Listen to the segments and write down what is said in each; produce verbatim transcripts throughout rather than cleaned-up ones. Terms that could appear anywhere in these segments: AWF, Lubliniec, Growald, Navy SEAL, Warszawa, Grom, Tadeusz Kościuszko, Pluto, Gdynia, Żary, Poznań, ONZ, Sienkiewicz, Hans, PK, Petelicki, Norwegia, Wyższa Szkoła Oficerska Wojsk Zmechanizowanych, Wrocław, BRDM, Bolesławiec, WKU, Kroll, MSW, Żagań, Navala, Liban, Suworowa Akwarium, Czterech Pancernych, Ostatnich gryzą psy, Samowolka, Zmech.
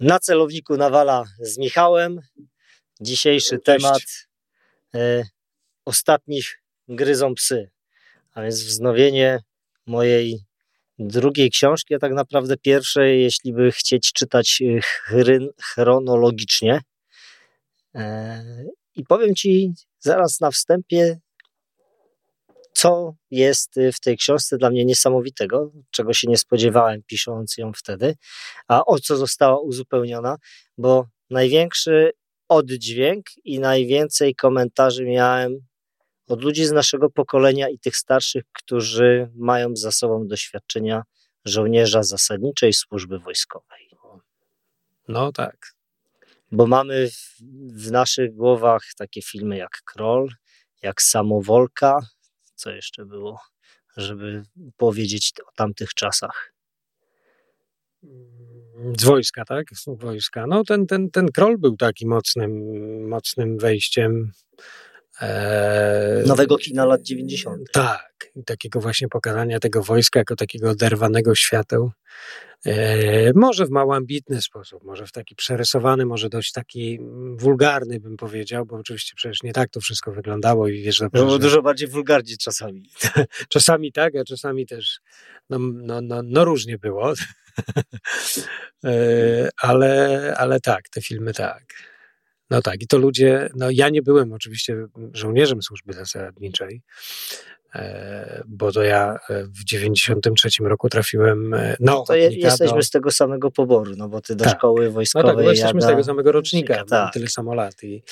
Na celowniku Navala z Michałem. Dzisiejszy Cześć. temat y, Ostatnich gryzą psy. A więc wznowienie mojej drugiej książki, a tak naprawdę pierwszej, jeśli by chcieć czytać chryn, chronologicznie. Y, I powiem Ci zaraz na wstępie, co jest w tej książce dla mnie niesamowitego, czego się nie spodziewałem, pisząc ją wtedy, a o co została uzupełniona, bo największy oddźwięk i najwięcej komentarzy miałem od ludzi z naszego pokolenia i tych starszych, którzy mają za sobą doświadczenia żołnierza zasadniczej służby wojskowej. No tak. Bo mamy w, w naszych głowach takie filmy jak Kroll, jak Samowolka, co jeszcze było, żeby powiedzieć o tamtych czasach. Z wojska, tak? Z wojska. No ten, ten, ten Kroll był takim mocnym, mocnym wejściem. Eee, Nowego kina lat dziewięćdziesiątych. Tak. I takiego właśnie pokazania tego wojska jako takiego oderwanego świateł. Eee, może w mało ambitny sposób, może w taki przerysowany, może dość taki wulgarny, bym powiedział, bo oczywiście przecież nie tak to wszystko wyglądało i wiesz... Dobrze, no, że... Dużo bardziej wulgarnie czasami. Czasami tak, a czasami też no, no, no, no różnie było. eee, ale, ale tak, te filmy tak. No tak, i to ludzie, no ja nie byłem oczywiście żołnierzem służby zasadniczej, bo to ja w dziewięćdziesiątym trzecim roku trafiłem na ochotnika. No to jesteśmy do... z tego samego poboru, no bo ty do tak. szkoły wojskowej... No tak, bo jesteśmy ja z tego do... samego rocznika, tak. Tyle samo lat. I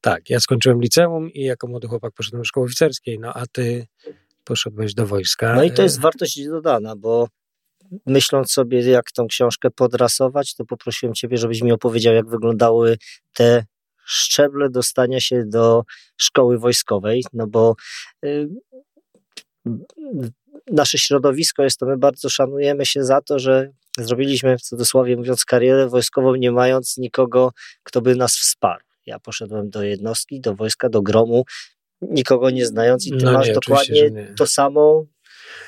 tak, ja skończyłem liceum i jako młody chłopak poszedłem do szkoły oficerskiej, no a ty poszedłeś do wojska. No i to jest wartość dodana, bo... Myśląc sobie, jak tą książkę podrasować, to poprosiłem Ciebie, żebyś mi opowiedział, jak wyglądały te szczeble dostania się do szkoły wojskowej, no bo y, nasze środowisko jest to, my bardzo szanujemy się za to, że zrobiliśmy, w cudzysłowie mówiąc, karierę wojskową, nie mając nikogo, kto by nas wsparł. Ja poszedłem do jednostki, do wojska, do Gromu, nikogo nie znając i Ty no masz nie, dokładnie to samo...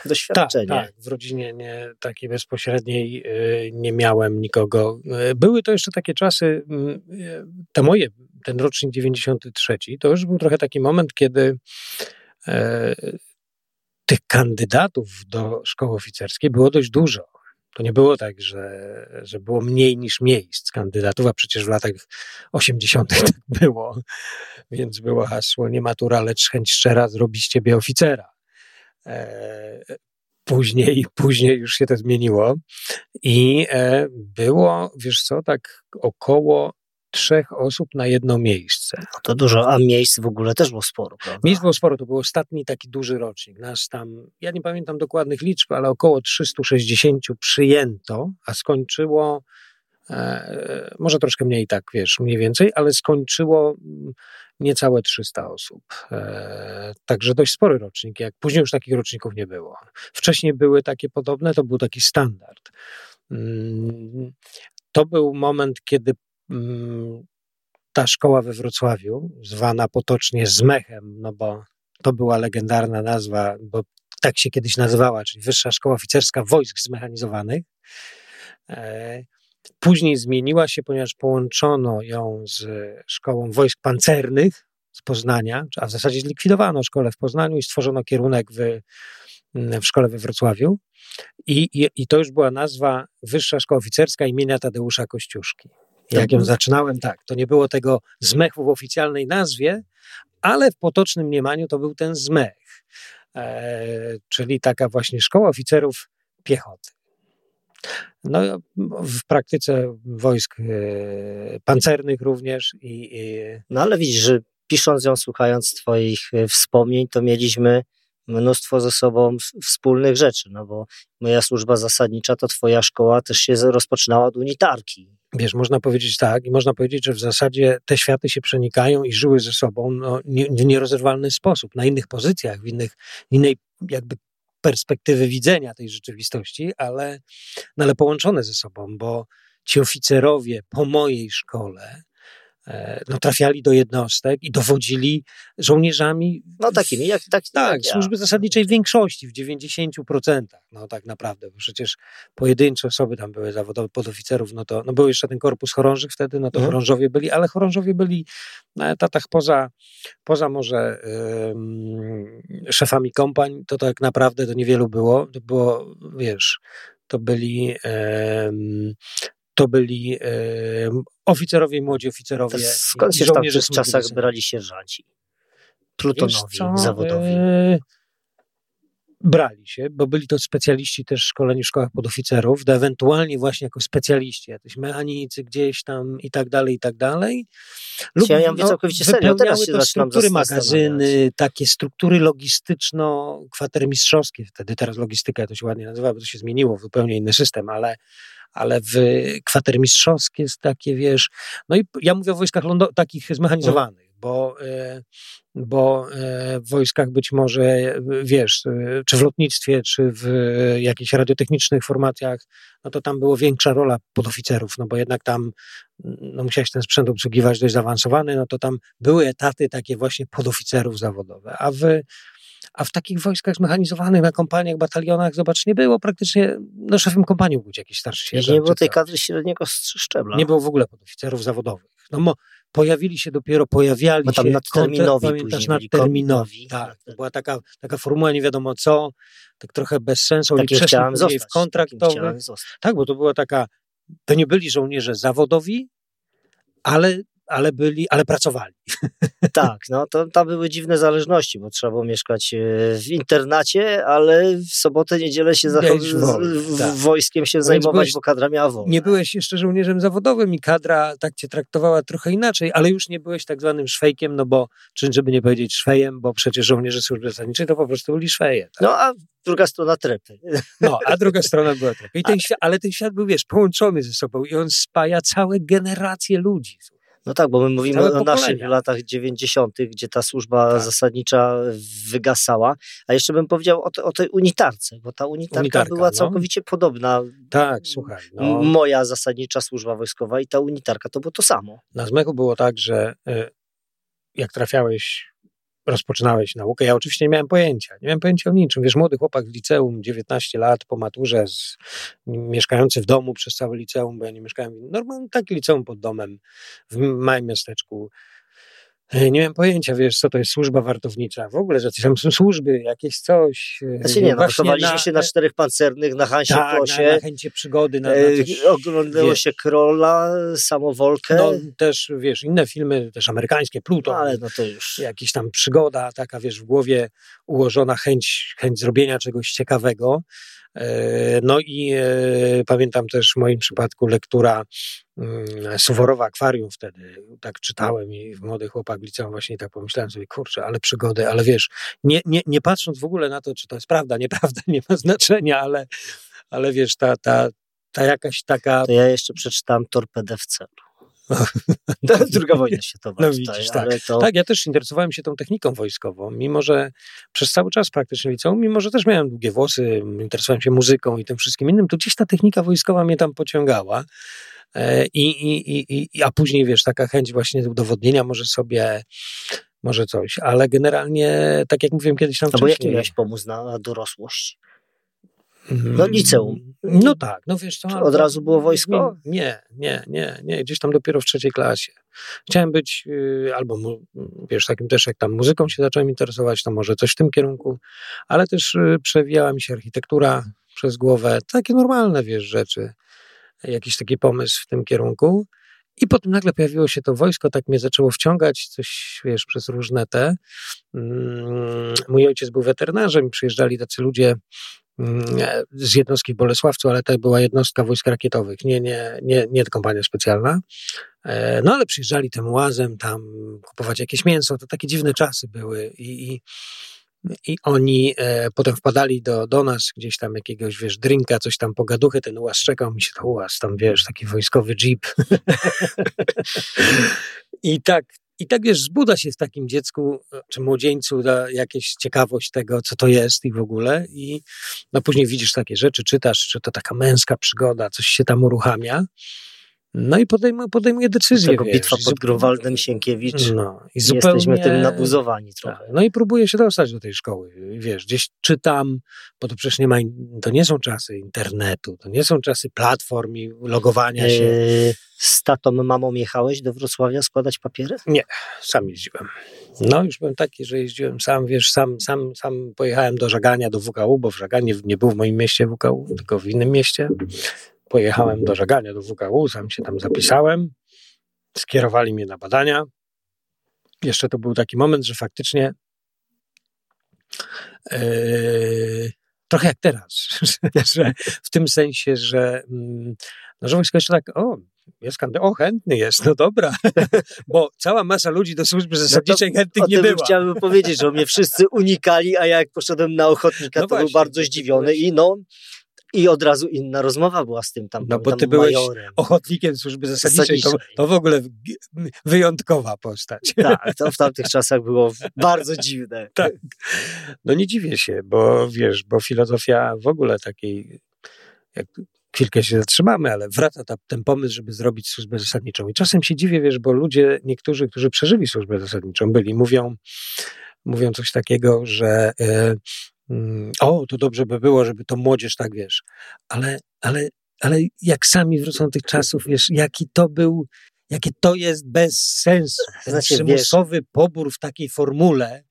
doświadczenie. Tak, tak, w rodzinie nie, takiej bezpośredniej y, nie miałem nikogo. Były to jeszcze takie czasy, y, te moje, ten rocznik dziewięćdziesiąty trzeci, to już był trochę taki moment, kiedy y, tych kandydatów do szkoły oficerskiej było dość dużo. To nie było tak, że, że było mniej niż miejsc kandydatów, a przecież w latach osiemdziesiątych tak było. Więc było hasło, nie matura, lecz chęć szczera, zrobi z ciebie oficera. Później, później już się to zmieniło i było, wiesz co, tak około trzech osób na jedno miejsce. No to dużo, a miejsc w ogóle też było sporo, prawda? Miejsc było sporo, to był ostatni taki duży rocznik. Nas tam, ja nie pamiętam dokładnych liczb, ale około trzysta sześćdziesiąt przyjęto, a skończyło, e, może troszkę mniej tak, wiesz, mniej więcej, ale skończyło... niecałe trzysta osób. E, także dość spory rocznik. Jak później już takich roczników nie było. Wcześniej były takie podobne, to był taki standard. Mm, to był moment, kiedy mm, ta szkoła we Wrocławiu, zwana potocznie Zmechem, no bo to była legendarna nazwa, bo tak się kiedyś nazywała, czyli Wyższa Szkoła Oficerska Wojsk Zmechanizowanych, e, później zmieniła się, ponieważ połączono ją z Szkołą Wojsk Pancernych z Poznania, a w zasadzie zlikwidowano szkołę w Poznaniu i stworzono kierunek w, w szkole we Wrocławiu. I, i, I to już była nazwa Wyższa Szkoła Oficerska imienia Tadeusza Kościuszki. Jak ją zaczynałem, tak, to nie było tego zmechu w oficjalnej nazwie, ale w potocznym mniemaniu to był ten zmech, e, czyli taka właśnie szkoła oficerów piechoty. No, w praktyce wojsk y, pancernych również. I, i... No ale widzisz, że pisząc ją, słuchając Twoich wspomnień, to mieliśmy mnóstwo ze sobą w, wspólnych rzeczy, no bo moja służba zasadnicza, to Twoja szkoła też się rozpoczynała od unitarki. Wiesz, można powiedzieć tak i można powiedzieć, że w zasadzie te światy się przenikają i żyły ze sobą no, nie, w nierozerwalny sposób, na innych pozycjach, w, innych, w innej jakby perspektywy widzenia tej rzeczywistości, ale, no ale połączone ze sobą, bo ci oficerowie po mojej szkole no, trafiali do jednostek i dowodzili żołnierzami. No takimi, jak tak. Tak, jak służby ja. zasadniczej w większości, w dziewięćdziesięciu procentach. No tak naprawdę, bo przecież pojedyncze osoby tam były zawodowe, podoficerów, no to no, był jeszcze ten korpus chorążych wtedy, no to mhm. chorążowie byli, ale chorążowie byli na etatach poza, poza może yy, szefami kompań, to tak naprawdę to niewielu było, to było, wiesz, to byli... Yy, to byli e, oficerowie, młodzi oficerowie. To skąd się w tamtych czasach brali sierżanci? Plutonowi, zawodowi. E, brali się, bo byli to specjaliści też szkoleni w szkołach podoficerów, do ewentualnie właśnie jako specjaliści, jacyś mechanicy gdzieś tam i tak dalej, i tak dalej. Lub, ja ja no, całkowicie serio, teraz się to struktury magazyny, takie struktury logistyczno-kwatermistrzowskie wtedy, teraz logistyka to się ładnie nazywa, bo to się zmieniło, w zupełnie inny system, ale ale w kwatermistrzowskie jest takie, wiesz, no i ja mówię o wojskach lądowych, takich zmechanizowanych, bo, bo w wojskach być może, wiesz, czy w lotnictwie, czy w jakichś radiotechnicznych formacjach, no to tam była większa rola podoficerów, no bo jednak tam no musiałeś ten sprzęt obsługiwać dość zaawansowany, no to tam były etaty takie właśnie podoficerów zawodowe, a w A w takich wojskach zmechanizowanych, na kompaniach, batalionach, zobacz, nie było praktycznie, no szefem kompanii był jakiś starszy sierżant. Nie było tej kadry średniego szczebla. Nie było w ogóle podoficerów zawodowych. No mo, pojawili się dopiero, pojawiali Bo tam się... nadterminowi konta, pamiętasz, nadterminowi. Tak, to była taka, taka formuła nie wiadomo co, tak trochę bez sensu. Takim chciałem zostać. W kontraktowy. Tak, bo to była taka, to nie byli żołnierze zawodowi, ale... ale byli, ale pracowali. Tak, no to tam były dziwne zależności, bo trzeba było mieszkać w internacie, ale w sobotę, niedzielę się wolny, tak. wojskiem się Więc zajmować, byłeś, bo kadra miała wolne. Nie byłeś jeszcze żołnierzem zawodowym i kadra tak cię traktowała trochę inaczej, ale już nie byłeś tak zwanym szwejkiem, no bo, czy żeby nie powiedzieć szwejem, bo przecież żołnierze służby zasadniczej to po prostu byli szweje. Tak? No a druga strona trepy. No, a druga strona była trepy. I ten świat, ale ten świat był, wiesz, połączony ze sobą i on spaja całe generacje ludzi. No tak, bo my mówimy o naszych latach dziewięćdziesiątych, gdzie ta służba tak. zasadnicza wygasała, a jeszcze bym powiedział o, te, o tej unitarce, bo ta unitarka, unitarka była no. całkowicie podobna. Tak, słuchaj. No. Moja zasadnicza służba wojskowa i ta unitarka to było to samo. Na Zmechu było tak, że jak trafiałeś, rozpoczynałeś naukę, ja oczywiście nie miałem pojęcia, nie miałem pojęcia o niczym. Wiesz, młody chłopak w liceum, dziewiętnaście lat, po maturze, z, mieszkający w domu przez całe liceum, bo ja nie mieszkałem, normalnie takie liceum pod domem, w małym miasteczku. Nie miałem pojęcia, wiesz, co to jest służba wartownicza, w ogóle, że tam są służby, jakieś coś. Znaczy nie, pracowaliśmy no, się na Czterech Pancernych, na Hansie, tak, Płosie. Na, na Chęcie Przygody. Na, na coś, oglądało wiesz. się Krolla, Samowolkę. No też, wiesz, inne filmy, też amerykańskie, Pluto. No, ale no to już. Jakaś tam przygoda taka, wiesz, w głowie ułożona chęć, chęć zrobienia czegoś ciekawego. No i e, pamiętam też w moim przypadku lektura mm, Suworowa Akwarium wtedy, tak czytałem i młody chłopak w liceum właśnie tak pomyślałem sobie, kurczę, ale przygody, ale wiesz, nie, nie, nie patrząc w ogóle na to, czy to jest prawda, nieprawda, nie ma znaczenia, ale, ale wiesz, ta, ta, ta jakaś taka... To ja jeszcze przeczytałem Torpedę w celu. No, druga wojna światowa. No, widzisz, tutaj, tak. To... tak, ja też interesowałem się tą techniką wojskową, mimo że przez cały czas praktycznie liceum, mimo że też miałem długie włosy, interesowałem się muzyką i tym wszystkim innym, to gdzieś ta technika wojskowa mnie tam pociągała. I, i, i, i, a później, wiesz, taka chęć właśnie udowodnienia może sobie, może coś, ale generalnie, tak jak mówiłem kiedyś tam wcześniej... A bo jak miałeś pomysł na dorosłość? No liceum. No tak, no wiesz co. Czy od razu było wojsko? Nie, nie, nie, nie, gdzieś tam dopiero w trzeciej klasie. Chciałem być yy, albo, mu, wiesz, takim też jak tam muzyką się zacząłem interesować, to może coś w tym kierunku, ale też yy, przewijała mi się architektura przez głowę, takie normalne, wiesz, rzeczy. Jakiś taki pomysł w tym kierunku. I potem nagle pojawiło się to wojsko, tak mnie zaczęło wciągać, coś, wiesz, przez różne te. Mm, mój ojciec był weterynarzem, przyjeżdżali tacy ludzie z jednostki w Bolesławcu, ale to była jednostka wojsk rakietowych, nie, nie, nie, nie kompania specjalna. No ale przyjeżdżali tym łazem tam kupować jakieś mięso, to takie dziwne czasy były i, i, i oni e, potem wpadali do, do nas gdzieś tam jakiegoś, wiesz, drinka, coś tam pogaduchy, ten łaz czekał, mi się to łaz tam, wiesz, taki wojskowy jeep. I tak I tak, wiesz, zbudza się w takim dziecku czy młodzieńcu jakaś ciekawość tego, co to jest i w ogóle. I no później widzisz takie rzeczy, czytasz, czy to taka męska przygoda, coś się tam uruchamia. No i podejmuje, podejmuje decyzję. Tego wiesz, bitwa pod Growaldem, Sienkiewicz. No, i zupełnie... Jesteśmy tym nabuzowani trochę. No i próbuje się dostać do tej szkoły. Wiesz, gdzieś czytam, bo to przecież nie ma, to nie są czasy internetu, to nie są czasy platform i logowania się. Yy, z tatą, mamą jechałeś do Wrocławia składać papiery? Nie, sam jeździłem. No już byłem taki, że jeździłem sam, wiesz, sam, sam, sam pojechałem do Żagania, do W K U, bo w Żaganie nie był w moim mieście W K U, tylko w innym mieście. Pojechałem do Żagania, do W K U, sam się tam zapisałem, skierowali mnie na badania. Jeszcze to był taki moment, że faktycznie yy, trochę jak teraz, że w tym sensie, że no, że wojsko jeszcze tak, o, jest kandydat, o, chętny jest, no dobra, bo cała masa ludzi do służby zasadniczej chętnych nie była. Chciałbym powiedzieć, że mnie wszyscy unikali, a jak poszedłem na ochotnika, no to właśnie, był bardzo zdziwiony i no... I od razu inna rozmowa była z tym tam majorem. No bo ty byłeś majorem. Ochotnikiem służby zasadniczej, to, to w ogóle wyjątkowa postać. Tak, to w tamtych czasach było bardzo dziwne. Tak. No nie dziwię się, bo wiesz, bo filozofia w ogóle takiej, jak chwilkę się zatrzymamy, ale wraca ta, ten pomysł, żeby zrobić służbę zasadniczą. I czasem się dziwię, wiesz, bo ludzie, niektórzy, którzy przeżyli służbę zasadniczą, byli, mówią, mówią coś takiego, że... Yy, o, to dobrze by było, żeby to młodzież tak, wiesz, ale, ale, ale jak sami wrócą do tych czasów, wiesz, jaki to był, jaki to jest bez sensu, ten znaczy, przymusowy wiesz, pobór w takiej formule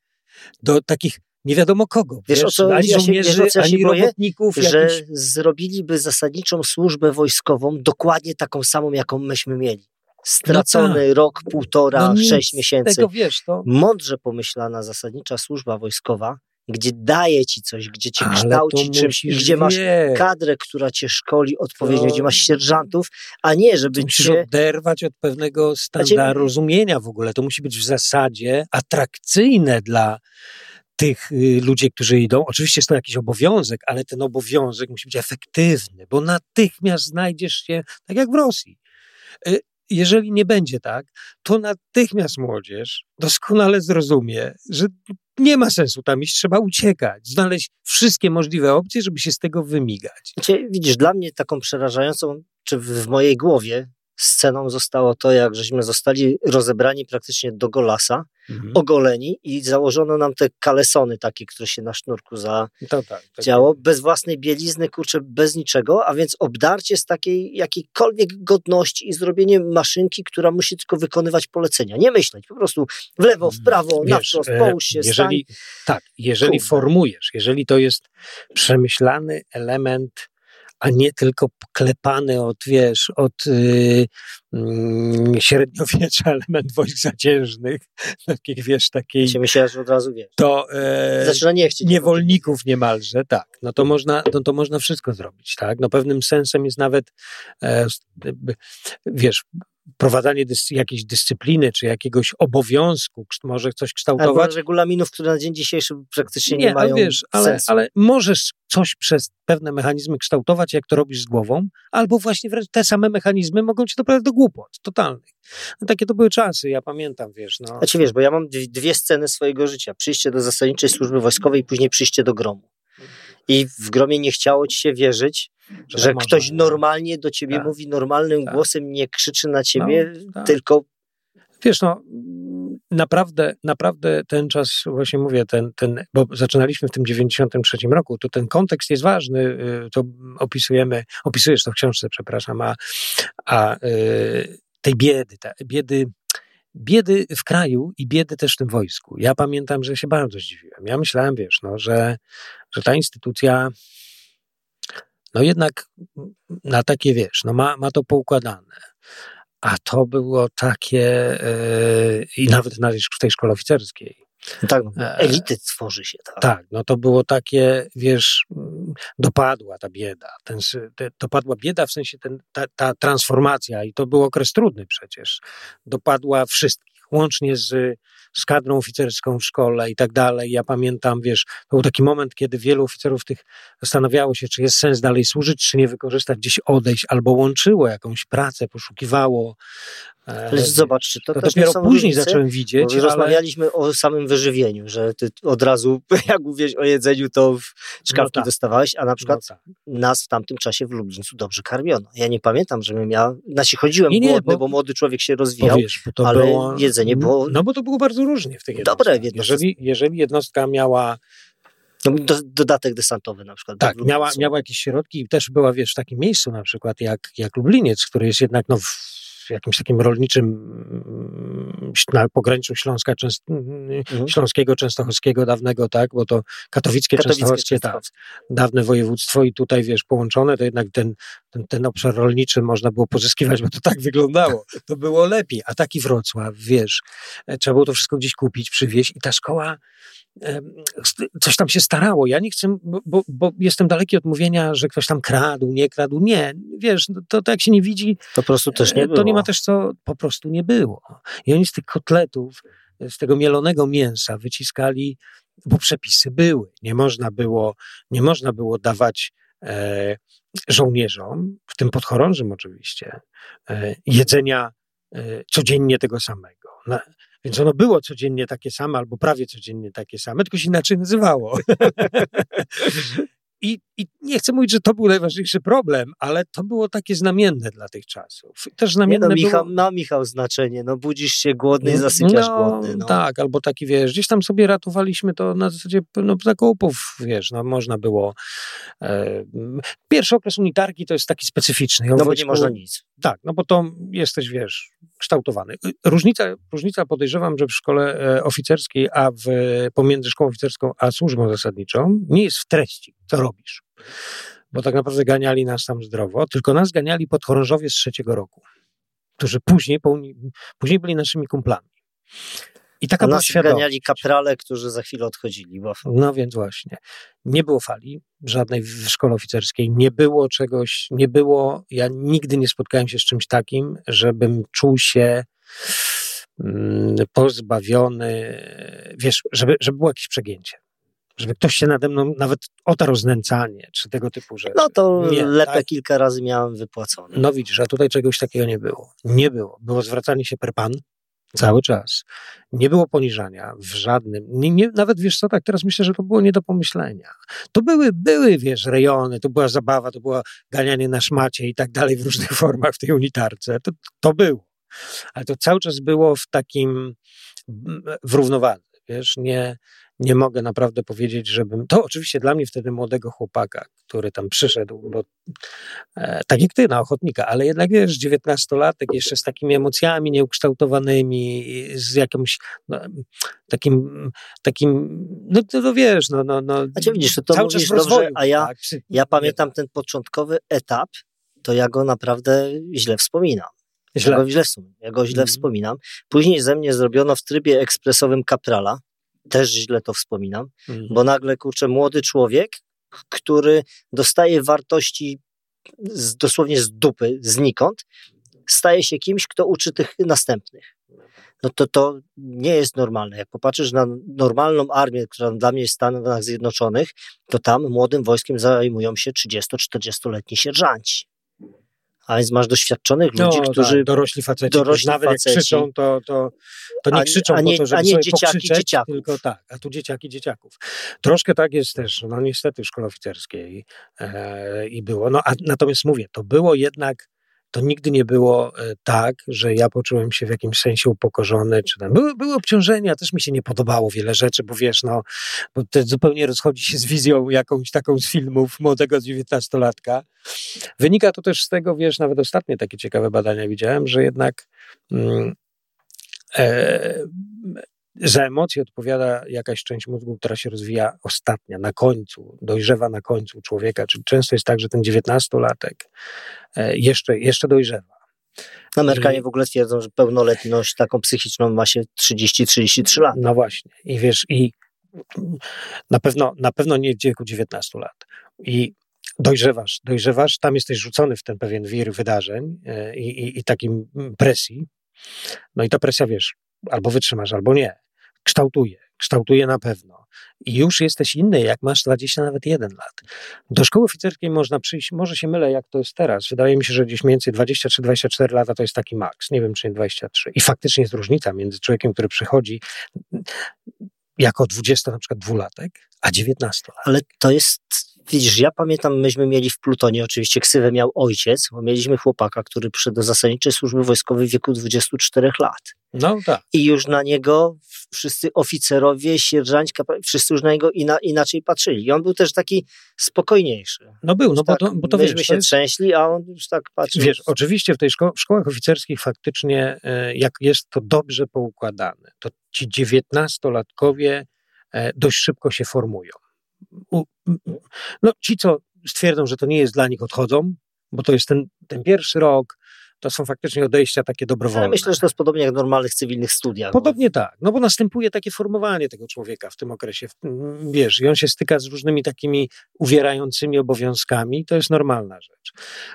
do takich nie wiadomo kogo, wiesz, wiesz, to, ani ja żołnierzy, ja ani boję, robotników. Że jakiś... zrobiliby zasadniczą służbę wojskową dokładnie taką samą, jaką myśmy mieli. Stracony no rok, półtora, no sześć miesięcy. Tego, wiesz, to... Mądrze pomyślana zasadnicza służba wojskowa, gdzie daje ci coś, gdzie cię kształci czymś, gdzie masz wie. kadrę, która cię szkoli odpowiednio, to... gdzie masz sierżantów, a nie, żeby musisz cię... oderwać od pewnego standardu rozumienia w ogóle. To musi być w zasadzie atrakcyjne dla tych y, ludzi, którzy idą. Oczywiście jest to jakiś obowiązek, ale ten obowiązek musi być efektywny, bo natychmiast znajdziesz się, tak jak w Rosji. Y, jeżeli nie będzie tak, to natychmiast młodzież doskonale zrozumie, że nie ma sensu tam iść, trzeba uciekać, znaleźć wszystkie możliwe opcje, żeby się z tego wymigać. Widzisz, dla mnie taką przerażającą, czy w mojej głowie sceną zostało to, jak żeśmy zostali rozebrani praktycznie do golasa, mhm. ogoleni i założono nam te kalesony takie, które się na sznurku zadziało, tak, bez własnej bielizny, kurczę, bez niczego, a więc obdarcie z takiej jakiejkolwiek godności i zrobienie maszynki, która musi tylko wykonywać polecenia, nie myśleć, po prostu w lewo, w prawo, wiesz, na wprost, połóż się, jeżeli, stań. Tak, jeżeli Kurde. formujesz, jeżeli to jest przemyślany element, a nie tylko klepany od, wiesz, od yy, yy, średniowiecza element wojsk zaciężnych, takich, wiesz, takiej... Ja się myślałem, że od razu wiesz. To yy, zaczyna nie chcieć. Niewolników niemalże, tak. No to można, no to można wszystko zrobić, tak. No pewnym sensem jest nawet, e, wiesz... prowadzenie dys- jakiejś dyscypliny, czy jakiegoś obowiązku, może coś kształtować. Albo regulaminów, które na dzień dzisiejszy praktycznie nie, nie mają wiesz, ale, sensu. Ale możesz coś przez pewne mechanizmy kształtować, jak to robisz z głową, albo właśnie wręcz te same mechanizmy mogą cię doprowadzić do głupot totalnych. No, takie to były czasy, ja pamiętam, wiesz. No. Znaczy wiesz, bo ja mam dwie sceny swojego życia. Przyjście do zasadniczej służby wojskowej i później przyjście do Gromu. I w Gromie nie chciało ci się wierzyć, że, że ktoś normalnie do ciebie tak, mówi normalnym tak. głosem, nie krzyczy na ciebie, no, tak. tylko... Wiesz, no, naprawdę, naprawdę ten czas, właśnie mówię, ten, ten, bo zaczynaliśmy w tym dziewięćdziesiątym trzecim roku, to ten kontekst jest ważny, to opisujemy, opisujesz to w książce, przepraszam, a, a tej biedy, ta, biedy, biedy w kraju i biedy też w tym wojsku. Ja pamiętam, że się bardzo zdziwiłem. Ja myślałem, wiesz, no, że, że ta instytucja no jednak na takie, wiesz, no ma, ma to poukładane. A to było takie yy, i nawet na, w tej szkole oficerskiej. Tak, elity tworzy się. Tak. tak, no to było takie, wiesz, dopadła ta bieda. Ten, te, dopadła bieda w sensie ten, ta, ta transformacja i to był okres trudny przecież. Dopadła wszystkich, łącznie z, z kadrą oficerską w szkole i tak dalej. Ja pamiętam, wiesz, to był taki moment, kiedy wielu oficerów tych zastanawiało się, czy jest sens dalej służyć, czy nie wykorzystać, gdzieś odejść, albo łączyło jakąś pracę, poszukiwało Ale zobaczcie, to, to też dopiero później zacząłem widzieć. Ale... Rozmawialiśmy o samym wyżywieniu, że ty od razu, jak mówiłeś o jedzeniu, to w czkawki no tak. dostawałeś, a na przykład no tak. nas w tamtym czasie w Lublińcu dobrze karmiono. Ja nie pamiętam, żebym ja, znaczy chodziłem nie, nie, głodny, bo... bo młody człowiek się rozwijał, wiesz, ale było... jedzenie było... No bo to było bardzo różnie w tych jednostkach. Dobre w jednostkach. Jeżeli, jeżeli jednostka miała... Do, dodatek desantowy na przykład. Tak, miała, miała jakieś środki i też była, wiesz, w takim miejscu na przykład jak, jak Lubliniec, który jest jednak no, w jakimś takim rolniczym na pograniczu Śląska, Częst, mhm. Śląskiego, Częstochowskiego dawnego, tak, bo to katowickie, katowickie Częstochowskie, tak, dawne województwo i tutaj, wiesz, połączone, to jednak ten, ten, ten obszar rolniczy można było pozyskiwać, bo to tak wyglądało. To było lepiej. A taki Wrocław, wiesz, trzeba było to wszystko gdzieś kupić, przywieźć i ta szkoła coś tam się starało. Ja nie chcę, bo, bo, bo jestem daleki od mówienia, że ktoś tam kradł, nie kradł. Nie, wiesz, to, to jak się nie widzi, to po prostu też nie było. To nie ma też co, po prostu nie było. I oni z tych kotletów, z tego mielonego mięsa wyciskali, bo przepisy były. Nie można było, nie można było dawać e, żołnierzom, w tym podchorążym oczywiście, e, jedzenia e, codziennie tego samego. Na, Więc ono było codziennie takie same, albo prawie codziennie takie same, tylko się inaczej nazywało. I, I nie chcę mówić, że to był najważniejszy problem, ale to było takie znamienne dla tych czasów. Też znamienne no, Michał, było... no, Michał znaczenie, no budzisz się głodny i zasypiasz no, głodny. No tak, albo taki, wiesz, gdzieś tam sobie ratowaliśmy to na zasadzie no, zakupów, wiesz, no można było... E, pierwszy okres unitarki to jest taki specyficzny. No bo nie można nic. Tak, no bo to jesteś, wiesz, kształtowany. Różnica, różnica podejrzewam, że w szkole e, oficerskiej, a w, pomiędzy szkołą oficerską a służbą zasadniczą nie jest w treści, co robisz. Bo tak naprawdę ganiali nas tam zdrowo, tylko nas ganiali podchorążowie z trzeciego roku, którzy później, później byli naszymi kumplami. I taka była świadomość. Ganiali kaprale, którzy za chwilę odchodzili. Bo... No więc właśnie. Nie było fali żadnej w szkole oficerskiej. Nie było czegoś, nie było, ja nigdy nie spotkałem się z czymś takim, żebym czuł się mm, pozbawiony, wiesz, żeby, żeby było jakieś przegięcie. Żeby ktoś się nade mną nawet otarł znęcanie, czy tego typu rzeczy. No to nie, lepę tak? kilka razy miałem wypłacone. No widzisz, a tutaj czegoś takiego nie było. Nie było. Było zwracanie się per pan cały czas. Nie było poniżania w żadnym, nie, nie, nawet wiesz co, tak teraz myślę, że to było nie do pomyślenia. To były, były wiesz, rejony, to była zabawa, to było ganianie na szmacie i tak dalej w różnych formach w tej unitarce. To, to było. Ale to cały czas było w takim w równowadze, wiesz, nie... Nie mogę naprawdę powiedzieć, żebym... To oczywiście dla mnie wtedy młodego chłopaka, który tam przyszedł, bo e, tak jak ty, na ochotnika, ale jednak wiesz, dziewiętnastolatek jeszcze z takimi emocjami nieukształtowanymi, z jakimś no, takim... takim, no to, to wiesz, no... no, no a cię widzisz, to, to cały czas w rozwoju, dobrze, a ja, tak? ja pamiętam ten początkowy etap, to ja go naprawdę źle wspominam. Źle. Ja go źle, ja go źle mhm. wspominam. Później ze mnie zrobiono w trybie ekspresowym kaprala. Też źle to wspominam, mm. bo nagle, kurczę, młody człowiek, który dostaje wartości z, dosłownie z dupy, znikąd, staje się kimś, kto uczy tych następnych. No to to nie jest normalne. Jak popatrzysz na normalną armię, która dla mnie jest w Stanach Zjednoczonych, to tam młodym wojskiem zajmują się trzydziesto-czterdziestoletni sierżanci. A więc masz doświadczonych ludzi, no, którzy... Tak, dorośli faceci, dorośli nawet faceci, jak krzyczą, to, to, to nie a, krzyczą a nie, po to, żeby a nie sobie dzieciaki, pokrzyczeć, dzieciaków. Tylko tak, a tu dzieciaki dzieciaków. Troszkę tak jest też, no niestety w szkole oficerskiej e, i było. No a natomiast mówię, to było jednak, to nigdy nie było e, tak, że ja poczułem się w jakimś sensie upokorzony. Czy tam. Były, były obciążenia, też mi się nie podobało wiele rzeczy, bo wiesz, no bo to zupełnie rozchodzi się z wizją jakąś taką z filmów młodego dziewiętnastolatka. Wynika to też z tego, wiesz, nawet ostatnie takie ciekawe badania widziałem, że jednak mm, e, za emocje odpowiada jakaś część mózgu, która się rozwija ostatnia, na końcu, dojrzewa na końcu człowieka. Czyli często jest tak, że ten dziewiętnastolatek e, jeszcze, jeszcze dojrzewa. Amerykanie w ogóle twierdzą, że pełnoletność taką psychiczną ma się trzydzieści trzydzieści trzy lat. No właśnie. I wiesz, i na pewno, na pewno nie w wieku dziewiętnastu lat. I Dojrzewasz, dojrzewasz, tam jesteś rzucony w ten pewien wir wydarzeń i, i, i takim presji. No i ta presja, wiesz, albo wytrzymasz, albo nie. Kształtuje, kształtuje na pewno. i już jesteś inny, jak masz dwadzieścia, nawet jeden lat. Do szkoły oficerskiej można przyjść, może się mylę, jak to jest teraz. Wydaje mi się, że gdzieś mniej więcej dwadzieścia trzy dwadzieścia cztery lata to jest taki maks. Nie wiem, czy nie dwadzieścia trzy. I faktycznie jest różnica między człowiekiem, który przychodzi jako dwudziesto, na przykład dwulatek, a dziewiętnasto. Ale to jest, widzisz, ja pamiętam, myśmy mieli w Plutonie, oczywiście ksywę miał ojciec, bo mieliśmy chłopaka, który przyszedł do zasadniczej służby wojskowej w wieku dwudziestu czterech lat. No tak. I już na niego wszyscy oficerowie, sierżanci, wszyscy już na niego ina, inaczej patrzyli. I on był też taki spokojniejszy. No był, no tak, bo to, bo to myśmy wiesz, się jest... trzęśli, a on już tak patrzył. Wiesz, oczywiście w tej szko- w szkołach oficerskich faktycznie, jak jest to dobrze poukładane, to ci dziewiętnastolatkowie dość szybko się formują. U, no ci, co stwierdzą, że to nie jest dla nich, odchodzą, bo to jest ten, ten pierwszy rok, to są faktycznie odejścia takie dobrowolne. Ja myślę, że to jest podobnie jak w normalnych cywilnych studiach. Podobnie bo... tak, no bo następuje takie formowanie tego człowieka w tym okresie, wiesz, i on się styka z różnymi takimi uwierającymi obowiązkami, to jest normalna rzecz.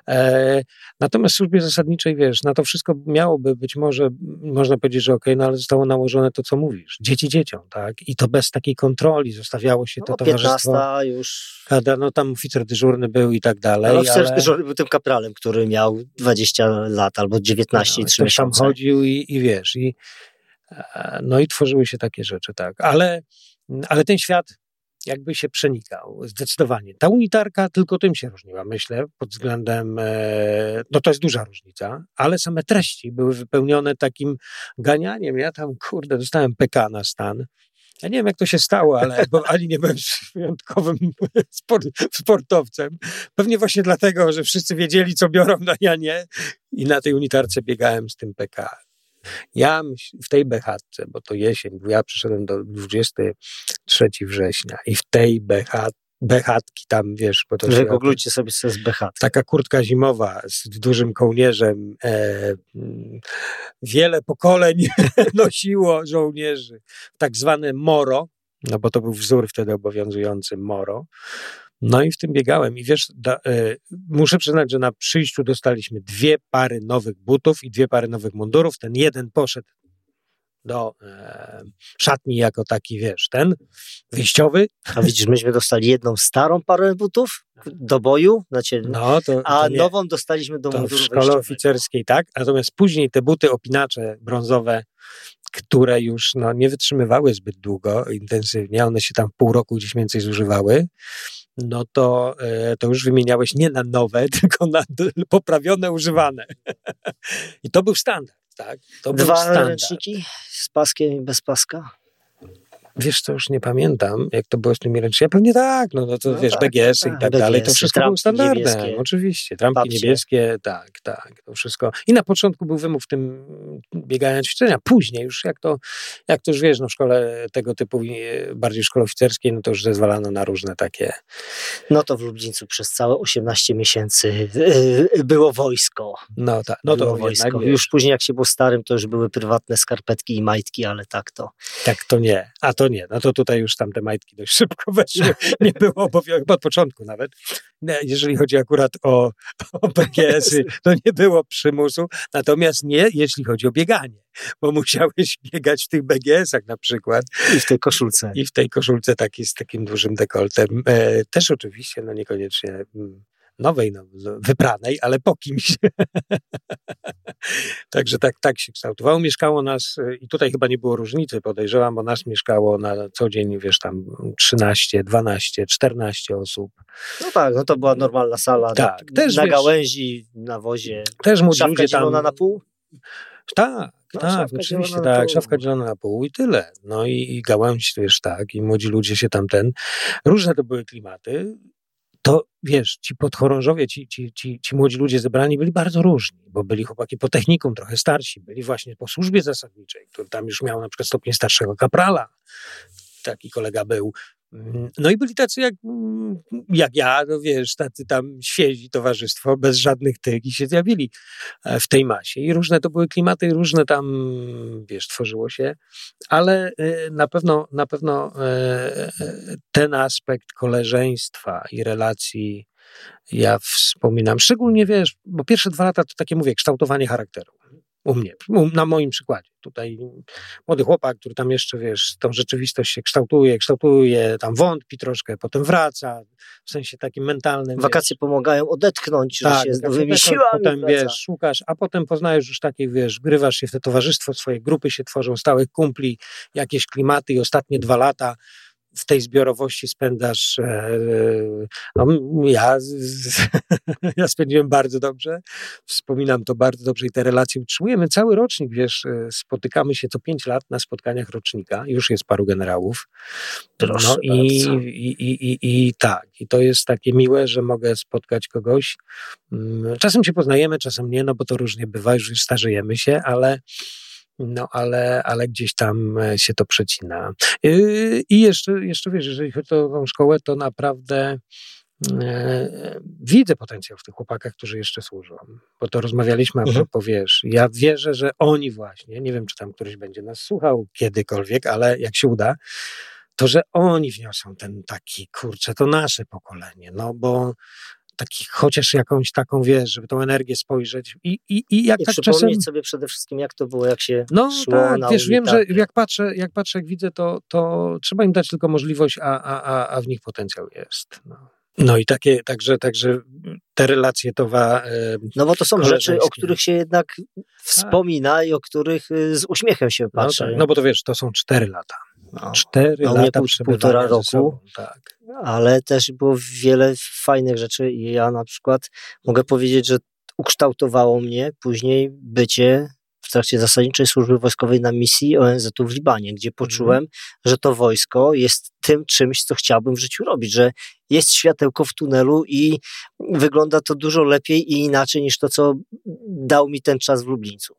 E, natomiast w służbie zasadniczej, wiesz, na to wszystko miałoby być może, można powiedzieć, że okej, okay, no ale zostało nałożone to, co mówisz, dzieci dzieciom, tak, i to bez takiej kontroli zostawiało się no, to towarzystwo. piętnasta już. Kada, no tam oficer dyżurny był i tak dalej. No, oficer ale... dyżurny był tym kapralem, który miał dwadzieścia lat albo dziewiętnaście no, i trzy miesiące. Tam chodził i, i wiesz, i, no i tworzyły się takie rzeczy, tak. Ale, ale ten świat jakby się przenikał zdecydowanie. Ta unitarka tylko tym się różniła, myślę, pod względem, no to jest duża różnica, ale same treści były wypełnione takim ganianiem. Ja tam, kurde, dostałem P K na stan. Ja nie wiem, jak to się stało, ale bo ani nie byłem wyjątkowym sport, sportowcem. Pewnie właśnie dlatego, że wszyscy wiedzieli, co biorą, no ja nie. I na tej unitarce biegałem z tym P K. Ja w tej bechatce, bo to jesień, ja przyszedłem do dwudziestego trzeciego września i w tej bechatce, bechatki tam, wiesz, bo to się... Googlujcie sobie, co jest bechatka. Taka kurtka zimowa z dużym kołnierzem. E, wiele pokoleń nosiło żołnierzy. Tak zwane moro, no bo to był wzór wtedy obowiązujący moro. No i w tym biegałem. I wiesz, da, e, muszę przyznać, że na przyjściu dostaliśmy dwie pary nowych butów i dwie pary nowych mundurów. Ten jeden poszedł do e, szatni jako taki, wiesz, ten wyjściowy. A widzisz, myśmy dostali jedną starą parę butów do boju, znaczy, no, to, a to nową dostaliśmy do munduru w szkole oficerskiej, tak? Natomiast później te buty opinacze brązowe, które już no, nie wytrzymywały zbyt długo, intensywnie, one się tam pół roku gdzieś więcej zużywały, no to, e, to już wymieniałeś nie na nowe, tylko na d- poprawione, używane. I to był standard. Tak, to dwa ręczniki z paskiem i bez paska? Wiesz co, już nie pamiętam, jak to było z tymi ręcznikami. Pewnie tak, no, no to no wiesz, tak, B G S-y tak, i tak B G S, dalej, to wszystko było standardne. Oczywiście, trampki babcie. Niebieskie, tak, tak, to wszystko. I na początku był wymóg w tym biegania, ćwiczenia. Później już, jak to, jak to już wiesz, no w szkole tego typu, bardziej w szkole oficerskiej, no to już zezwalano na różne takie... No to w Lublińcu przez całe osiemnaście miesięcy yy, było wojsko. No tak, no było to wojsko. Jednak, już później, jak się było starym, to już były prywatne skarpetki i majtki, ale tak to... Tak to nie, a to nie, no to tutaj już tam te majtki dość szybko weszły, nie było obowiązku, od początku nawet, jeżeli chodzi akurat o, o B G S-y, to nie było przymusu, natomiast nie, jeśli chodzi o bieganie, bo musiałeś biegać w tych B G S-ach na przykład. I w tej koszulce. I w tej koszulce taki, z takim dużym dekoltem, e, też oczywiście, no niekoniecznie... nowej, no, wypranej, ale po kimś. Także tak, tak się kształtowało. Mieszkało nas, i tutaj chyba nie było różnicy, podejrzewam, bo nas mieszkało na co dzień, wiesz, tam trzynaście, dwanaście, czternaście osób. No tak, no to była normalna sala. Tak, na, też, na wiesz, gałęzi, na wozie. Też szafka zielona na pół? Tak, no, tak, szafka oczywiście, tak, szafka dzielona na pół i tyle. No i, i gałęzi, wiesz, tak, i młodzi ludzie się tam ten... Różne to były klimaty. To wiesz, ci podchorążowie, ci, ci, ci, ci młodzi ludzie zebrani byli bardzo różni, bo byli chłopaki po technikum, trochę starsi, byli właśnie po służbie zasadniczej, który tam już miał na przykład stopień starszego kaprala, taki kolega był. No i byli tacy jak, jak ja, no wiesz, tacy tam świezi towarzystwo, bez żadnych tych i się zjawili w tej masie. I różne to były klimaty, różne tam, wiesz, tworzyło się, ale na pewno, na pewno ten aspekt koleżeństwa i relacji ja wspominam. Szczególnie, wiesz, bo pierwsze dwa lata to takie, mówię, kształtowanie charakteru. U mnie, na moim przykładzie. Tutaj młody chłopak, który tam jeszcze, wiesz, tą rzeczywistość się kształtuje, kształtuje, tam wątpi troszkę, potem wraca, w sensie takim mentalnym. Wakacje, wiesz, pomagają odetchnąć, tak, że się z nowymi siłami. Potem, wraca. wiesz, szukasz, a potem poznajesz już takich, wiesz, grywasz się w te towarzystwo, swoje grupy się tworzą, stałych kumpli, jakieś klimaty i ostatnie dwa lata w tej zbiorowości spędzasz, no ja, ja spędziłem bardzo dobrze, wspominam to bardzo dobrze i te relacje utrzymujemy. Cały rocznik, wiesz, spotykamy się co pięć lat na spotkaniach rocznika, już jest paru generałów. Proszę no i, i, i, i, i tak, i to jest takie miłe, że mogę spotkać kogoś. Czasem się poznajemy, czasem nie, no bo to różnie bywa, już starzejemy się, ale... No, ale, ale gdzieś tam się to przecina. Yy, I jeszcze, jeszcze wiesz, jeżeli chodzi o tą szkołę, to naprawdę yy, widzę potencjał w tych chłopakach, którzy jeszcze służą. Bo to rozmawialiśmy, a propos, wiesz, ja wierzę, że oni właśnie, nie wiem, czy tam któryś będzie nas słuchał kiedykolwiek, ale jak się uda, to że oni wniosą ten taki, kurczę, to nasze pokolenie, no bo taki, chociaż jakąś taką, wiesz, żeby tą energię spojrzeć i, i, i jak I tak przypomnieć czasem... sobie przede wszystkim, jak to było, jak się no, szło tak, na wiesz, wiem, że jak patrzę, jak patrzę, jak widzę, to, to trzeba im dać tylko możliwość, a, a, a w nich potencjał jest. No, no i takie, także, także te relacje towa... No bo to są rzeczy, o których się jednak wspomina i o których z uśmiechem się patrzy. No, tak, no bo to wiesz, to są cztery lata. No, cztery no, lata, pół, półtora roku, sobą, tak. Ale też było wiele fajnych rzeczy i ja na przykład mogę powiedzieć, że ukształtowało mnie później bycie w trakcie zasadniczej służby wojskowej na misji O N Z-u w Libanie, gdzie poczułem, mm. że to wojsko jest tym czymś, co chciałbym w życiu robić, że jest światełko w tunelu i wygląda to dużo lepiej i inaczej niż to, co dał mi ten czas w Lublińcu.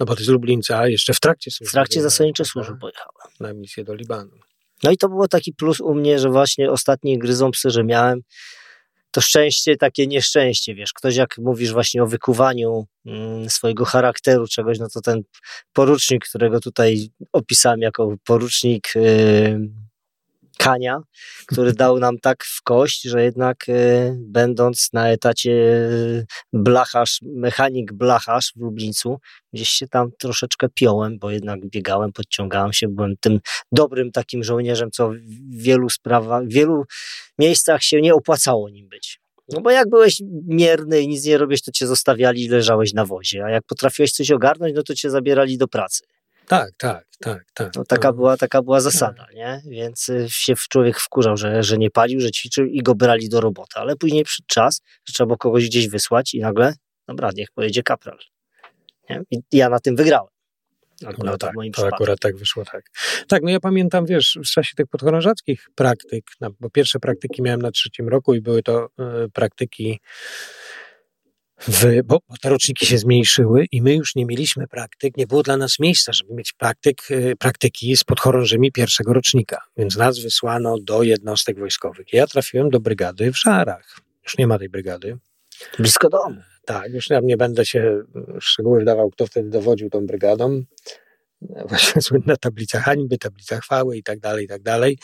No bo ty z Lublińca jeszcze w trakcie służby. W trakcie zasadniczej służby pojechałem. Na misję do Libanu. No i to było taki plus u mnie, że właśnie ostatnie gryzą psy, że miałem to szczęście, takie nieszczęście, wiesz. Ktoś jak mówisz właśnie o wykuwaniu mm, swojego charakteru, czegoś, no to ten porucznik, którego tutaj opisałem jako porucznik yy, Kania, który dał nam tak w kość, że jednak y, będąc na etacie blacharz, mechanik blacharz w Lublińcu, gdzieś się tam troszeczkę piąłem, bo jednak biegałem, podciągałem się, byłem tym dobrym takim żołnierzem, co w wielu sprawach, w wielu miejscach się nie opłacało nim być. No bo jak byłeś mierny i nic nie robisz, to cię zostawiali i leżałeś na wozie, a jak potrafiłeś coś ogarnąć, no to cię zabierali do pracy. Tak, tak, tak, tak. No, taka, to... była, taka była zasada, tak. Nie? Więc się człowiek wkurzał, że, że nie palił, że ćwiczył i go brali do roboty, ale później przyszedł czas, że trzeba było kogoś gdzieś wysłać i nagle, dobra, niech pojedzie kapral. Nie? I ja na tym wygrałem. Akurat no tak, w moim to przypadku. Akurat tak wyszło, tak. Tak, no ja pamiętam, wiesz, w czasie tych podchorążackich praktyk, no, bo pierwsze praktyki miałem na trzecim roku i były to y, praktyki W, bo te roczniki się zmniejszyły i my już nie mieliśmy praktyk, nie było dla nas miejsca, żeby mieć praktyk, praktyki z podchorążymi pierwszego rocznika, więc nas wysłano do jednostek wojskowych. Ja trafiłem do brygady w Żarach, już nie ma tej brygady. Blisko domu. Tak, już ja nie będę się w szczegóły wdawał, kto wtedy dowodził tą brygadą. Właśnie słynna tablica hańby, tablica chwały i tak dalej, i tak dalej.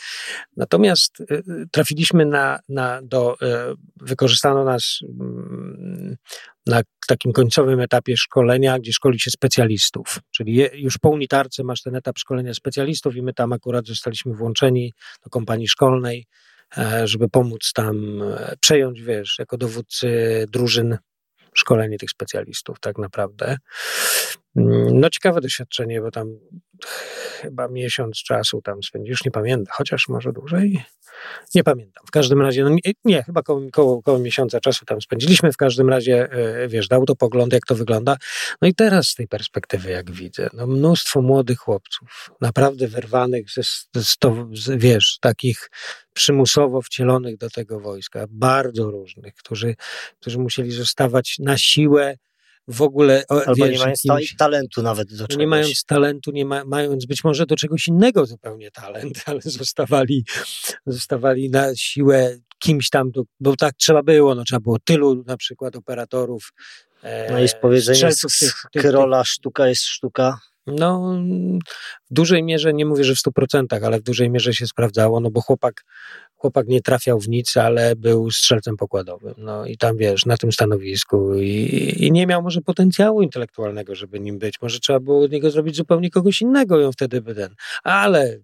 Natomiast y, trafiliśmy na, na do, y, wykorzystano nas y, na takim końcowym etapie szkolenia, gdzie szkoli się specjalistów. Czyli je, już po unitarce masz ten etap szkolenia specjalistów i my tam akurat zostaliśmy włączeni do kompanii szkolnej, y, żeby pomóc tam y, przejąć, wiesz, jako dowódcy drużyn szkolenie tych specjalistów tak naprawdę. No ciekawe doświadczenie, bo tam chyba miesiąc czasu tam spędzisz, już nie pamiętam, chociaż może dłużej, nie pamiętam. W każdym razie, no nie, nie chyba koło, koło, koło miesiąca czasu tam spędziliśmy, w każdym razie, wiesz, dał to pogląd, jak to wygląda. No i teraz z tej perspektywy, jak widzę, no mnóstwo młodych chłopców, naprawdę wyrwanych ze, z to, z, wiesz, takich przymusowo wcielonych do tego wojska, bardzo różnych, którzy, którzy musieli zostawać na siłę, w ogóle... Albo wiesz, nie mając jakimś, talentu nawet do czegoś. Nie mając talentu, nie ma, mając być może do czegoś innego zupełnie talent, ale zostawali, zostawali na siłę kimś tam, bo tak trzeba było, no trzeba było tylu na przykład operatorów. E, no i z powiedzenia z Krolla sztuka jest sztuka. No, w dużej mierze, nie mówię, że w stu procentach, ale w dużej mierze się sprawdzało, no bo chłopak, chłopak nie trafiał w nic, ale był strzelcem pokładowym, no i tam, wiesz, na tym stanowisku i, i nie miał może potencjału intelektualnego, żeby nim być, może trzeba było od niego zrobić zupełnie kogoś innego i on wtedy by ten, ale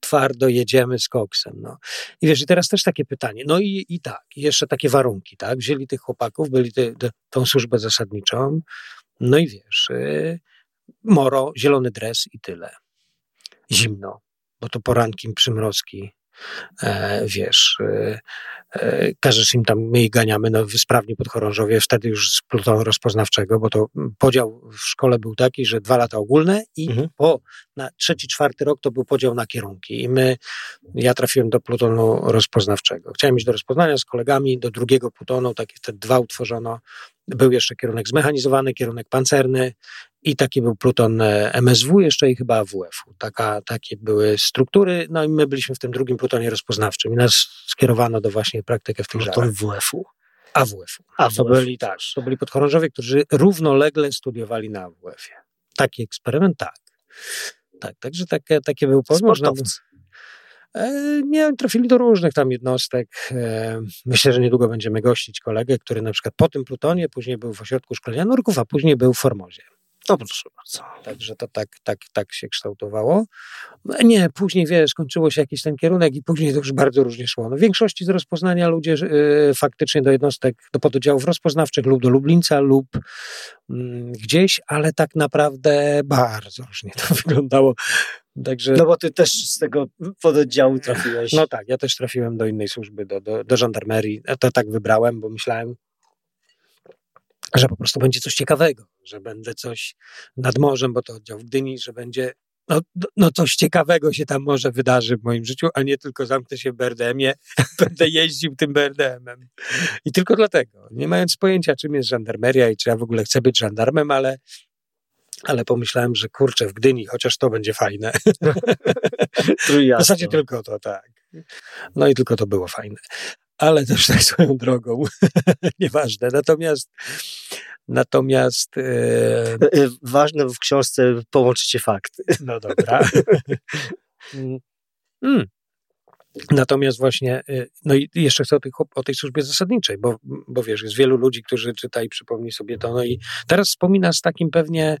twardo jedziemy z koksem, no. I wiesz, i teraz też takie pytanie, no i, i tak, jeszcze takie warunki, tak, wzięli tych chłopaków, byli te, te, tą służbę zasadniczą, no i wiesz... Yy, moro, zielony dres i tyle. Zimno, bo to poranki przymrozki, e, wiesz, e, e, każesz im tam, my i ganiamy, no wysprawni podchorążowie, wtedy już z plutonu rozpoznawczego, bo to podział w szkole był taki, że dwa lata ogólne i mhm. po na trzeci, czwarty rok to był podział na kierunki i my, ja trafiłem do plutonu rozpoznawczego. Chciałem iść do rozpoznania z kolegami, do drugiego plutonu, takie te dwa utworzono. Był jeszcze kierunek zmechanizowany, kierunek pancerny i taki był pluton M S W jeszcze i chyba A W F u. Taka, takie były struktury, no i my byliśmy w tym drugim plutonie rozpoznawczym i nas skierowano do właśnie praktykę w tych żarach. Pluton W F u? A W F u. To byli, tak, to byli podchorążowie, którzy równolegle studiowali na A W F ie. Taki eksperyment, tak. tak także takie, takie był pomysł. Sportowcy. Nie, trafili do różnych tam jednostek. Myślę, że niedługo będziemy gościć kolegę, który na przykład po tym plutonie, później był w ośrodku szkolenia nurków, a później był w Formozie. No proszę bardzo. Także to tak, tak, tak się kształtowało. Nie, później wiesz, kończyło się jakiś ten kierunek i później to już bardzo różnie szło. No, w większości z rozpoznania ludzie y, faktycznie do jednostek, do pododdziałów rozpoznawczych lub do Lublińca lub y, gdzieś, ale tak naprawdę bardzo różnie to wyglądało. Także... No bo ty też z tego pododdziału trafiłeś. No tak, ja też trafiłem do innej służby, do, do, do żandarmerii. To tak wybrałem, bo myślałem, że po prostu będzie coś ciekawego, że będę coś nad morzem, bo to oddział w Gdyni, że będzie, no, no coś ciekawego się tam może wydarzy w moim życiu, a nie tylko zamknę się w B R D M ie, będę jeździł tym B R D M em. I tylko dlatego, nie mając pojęcia, czym jest żandarmeria i czy ja w ogóle chcę być żandarmem, ale... Ale pomyślałem, że kurczę, w Gdyni, chociaż to będzie fajne. W zasadzie tylko to, tak. No i tylko to było fajne. Ale też tak swoją drogą. Nieważne. Natomiast natomiast... E... Ważne w książce połączycie fakty. No dobra. mm. Natomiast właśnie, no i jeszcze chcę o, tych, o tej służbie zasadniczej, bo, bo wiesz, jest wielu ludzi, którzy czyta i przypomni sobie to, no i teraz wspomina z takim pewnie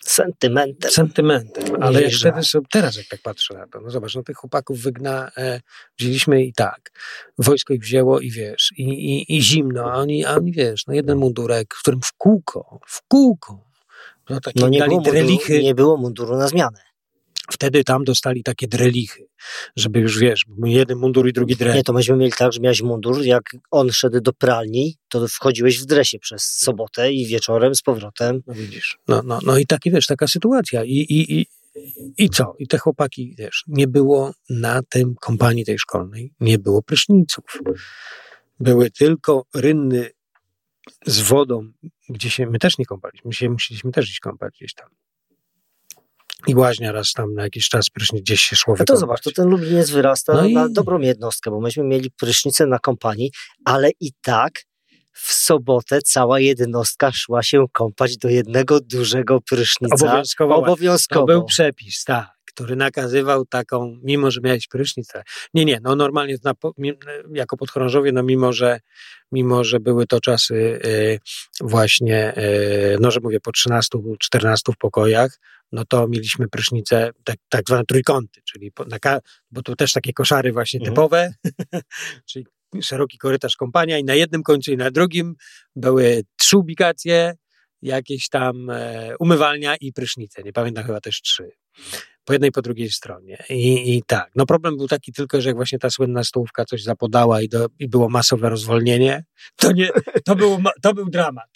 sentymentem, sentymentem ale jak wtedy sobie, teraz jak tak patrzę na to, no zobacz, no tych chłopaków wygna, e, wzięliśmy i tak, wojsko ich wzięło i wiesz, i, i, i zimno, a oni, a oni wiesz, no jeden mundurek, w którym w kółko, w kółko, no, takie no nie, dali było drelichy, munduru, nie było munduru na zmianę. Wtedy tam dostali takie drelichy, żeby już wiesz, jeden mundur i drugi dres. Nie, to myśmy mieli tak, że miałeś mundur, jak on szedł do pralni, to wchodziłeś w dresie przez sobotę i wieczorem z powrotem. No widzisz, no, no, no i taki wiesz, taka sytuacja i, i, i, i co? I te chłopaki, wiesz, nie było na tym kompanii tej szkolnej, nie było pryszniców. Były tylko rynny z wodą, gdzie się, my też nie kąpaliśmy, my się musieliśmy też iść kąpać gdzieś tam. I łaźnia raz tam na jakiś czas prysznic gdzieś się szło. No to zobacz, to ten Lubliniec wyrasta no i... na dobrą jednostkę, bo myśmy mieli prysznicę na kompanii, ale i tak w sobotę cała jednostka szła się kąpać do jednego dużego prysznica. Obowiązkowo. Obowiązkowo. To był przepis, tak, który nakazywał taką, mimo że miałeś prysznicę. Nie, nie, no normalnie na, jako podchorążowie, no mimo że, mimo, że były to czasy yy, właśnie, yy, no że mówię, po trzynastu, czternastu w pokojach, no to mieliśmy prysznice tak, tak zwane trójkąty, czyli po, na, bo tu też takie koszary właśnie mhm. typowe, czyli szeroki korytarz kompania i na jednym końcu i na drugim były trzy ubikacje, jakieś tam e, umywalnia i prysznice, nie pamiętam, chyba też trzy. Po jednej, po drugiej stronie. I, i tak. No problem był taki tylko, że jak właśnie ta słynna stołówka coś zapodała i, do, i było masowe rozwolnienie, to, nie, to, był, to był dramat.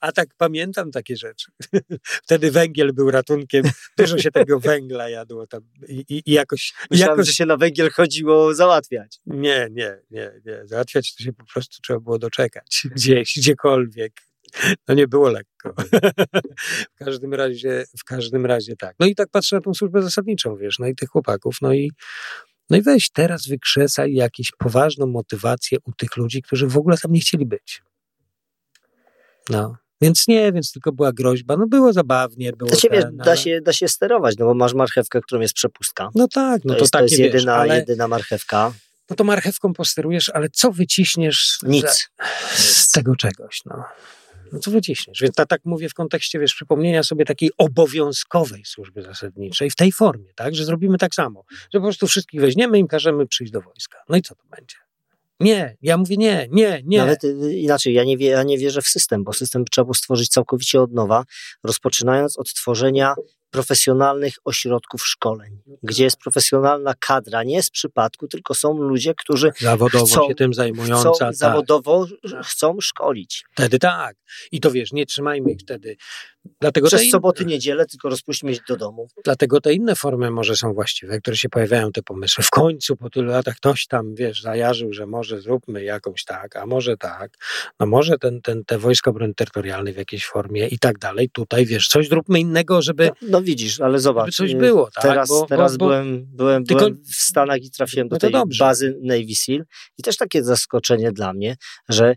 A tak pamiętam takie rzeczy. Wtedy węgiel był ratunkiem. Dużo się tego węgla jadło tam. I, i, i jakoś... Myślałem, jakoś... że się na węgiel chodziło załatwiać. Nie, nie, nie, nie. Załatwiać to się po prostu trzeba było doczekać. Gdzieś, gdziekolwiek. No nie było lekko. W każdym razie, w każdym razie tak. No i tak patrzę na tą służbę zasadniczą, wiesz, no i tych chłopaków, no i, no i weź teraz wykrzesaj jakąś poważną motywację u tych ludzi, którzy w ogóle tam nie chcieli być. No. Więc nie, więc tylko była groźba. No było zabawnie. Było to się, ten, wiesz, ale... da, się, da się sterować, no bo masz marchewkę, którą jest przepustka. No tak. No to, to jest, takie, to jest jedyna, wiesz, ale... jedyna marchewka. No to marchewką posterujesz, ale co wyciśniesz Nic. Za... z tego czegoś, no. No co wyciśniesz? Więc ja tak mówię w kontekście, wiesz, przypomnienia sobie takiej obowiązkowej służby zasadniczej w tej formie, tak, że zrobimy tak samo, że po prostu wszystkich weźmiemy i im każemy przyjść do wojska. No i co to będzie? Nie, ja mówię nie, nie, nie. Nawet inaczej, ja nie, wie, ja nie wierzę w system, bo system trzeba było stworzyć całkowicie od nowa, rozpoczynając od tworzenia profesjonalnych ośrodków szkoleń, gdzie jest profesjonalna kadra, nie z przypadku, tylko są ludzie, którzy zawodowo chcą, się tym zajmująca, chcą, tak. zawodowo chcą szkolić. Wtedy tak. I to wiesz, nie trzymajmy ich wtedy. Dlatego Przez te in... soboty, niedzielę, tylko rozpuśćmy ich do domu. Dlatego te inne formy może są właściwe, które się pojawiają, te pomysły. W końcu po tylu latach ktoś tam, wiesz, zajarzył, że może zróbmy jakąś tak, a może tak, no może ten, ten, te Wojska Obrony Terytorialnej w jakiejś formie i tak dalej. Tutaj, wiesz, coś zróbmy innego, żeby... No, no widzisz, ale zobacz. Żeby coś było, tak? Teraz, bo, teraz bo, bo... byłem, byłem, tylko... byłem w Stanach i trafiłem do no tej dobrze. bazy Navy Seal i też takie zaskoczenie dla mnie, że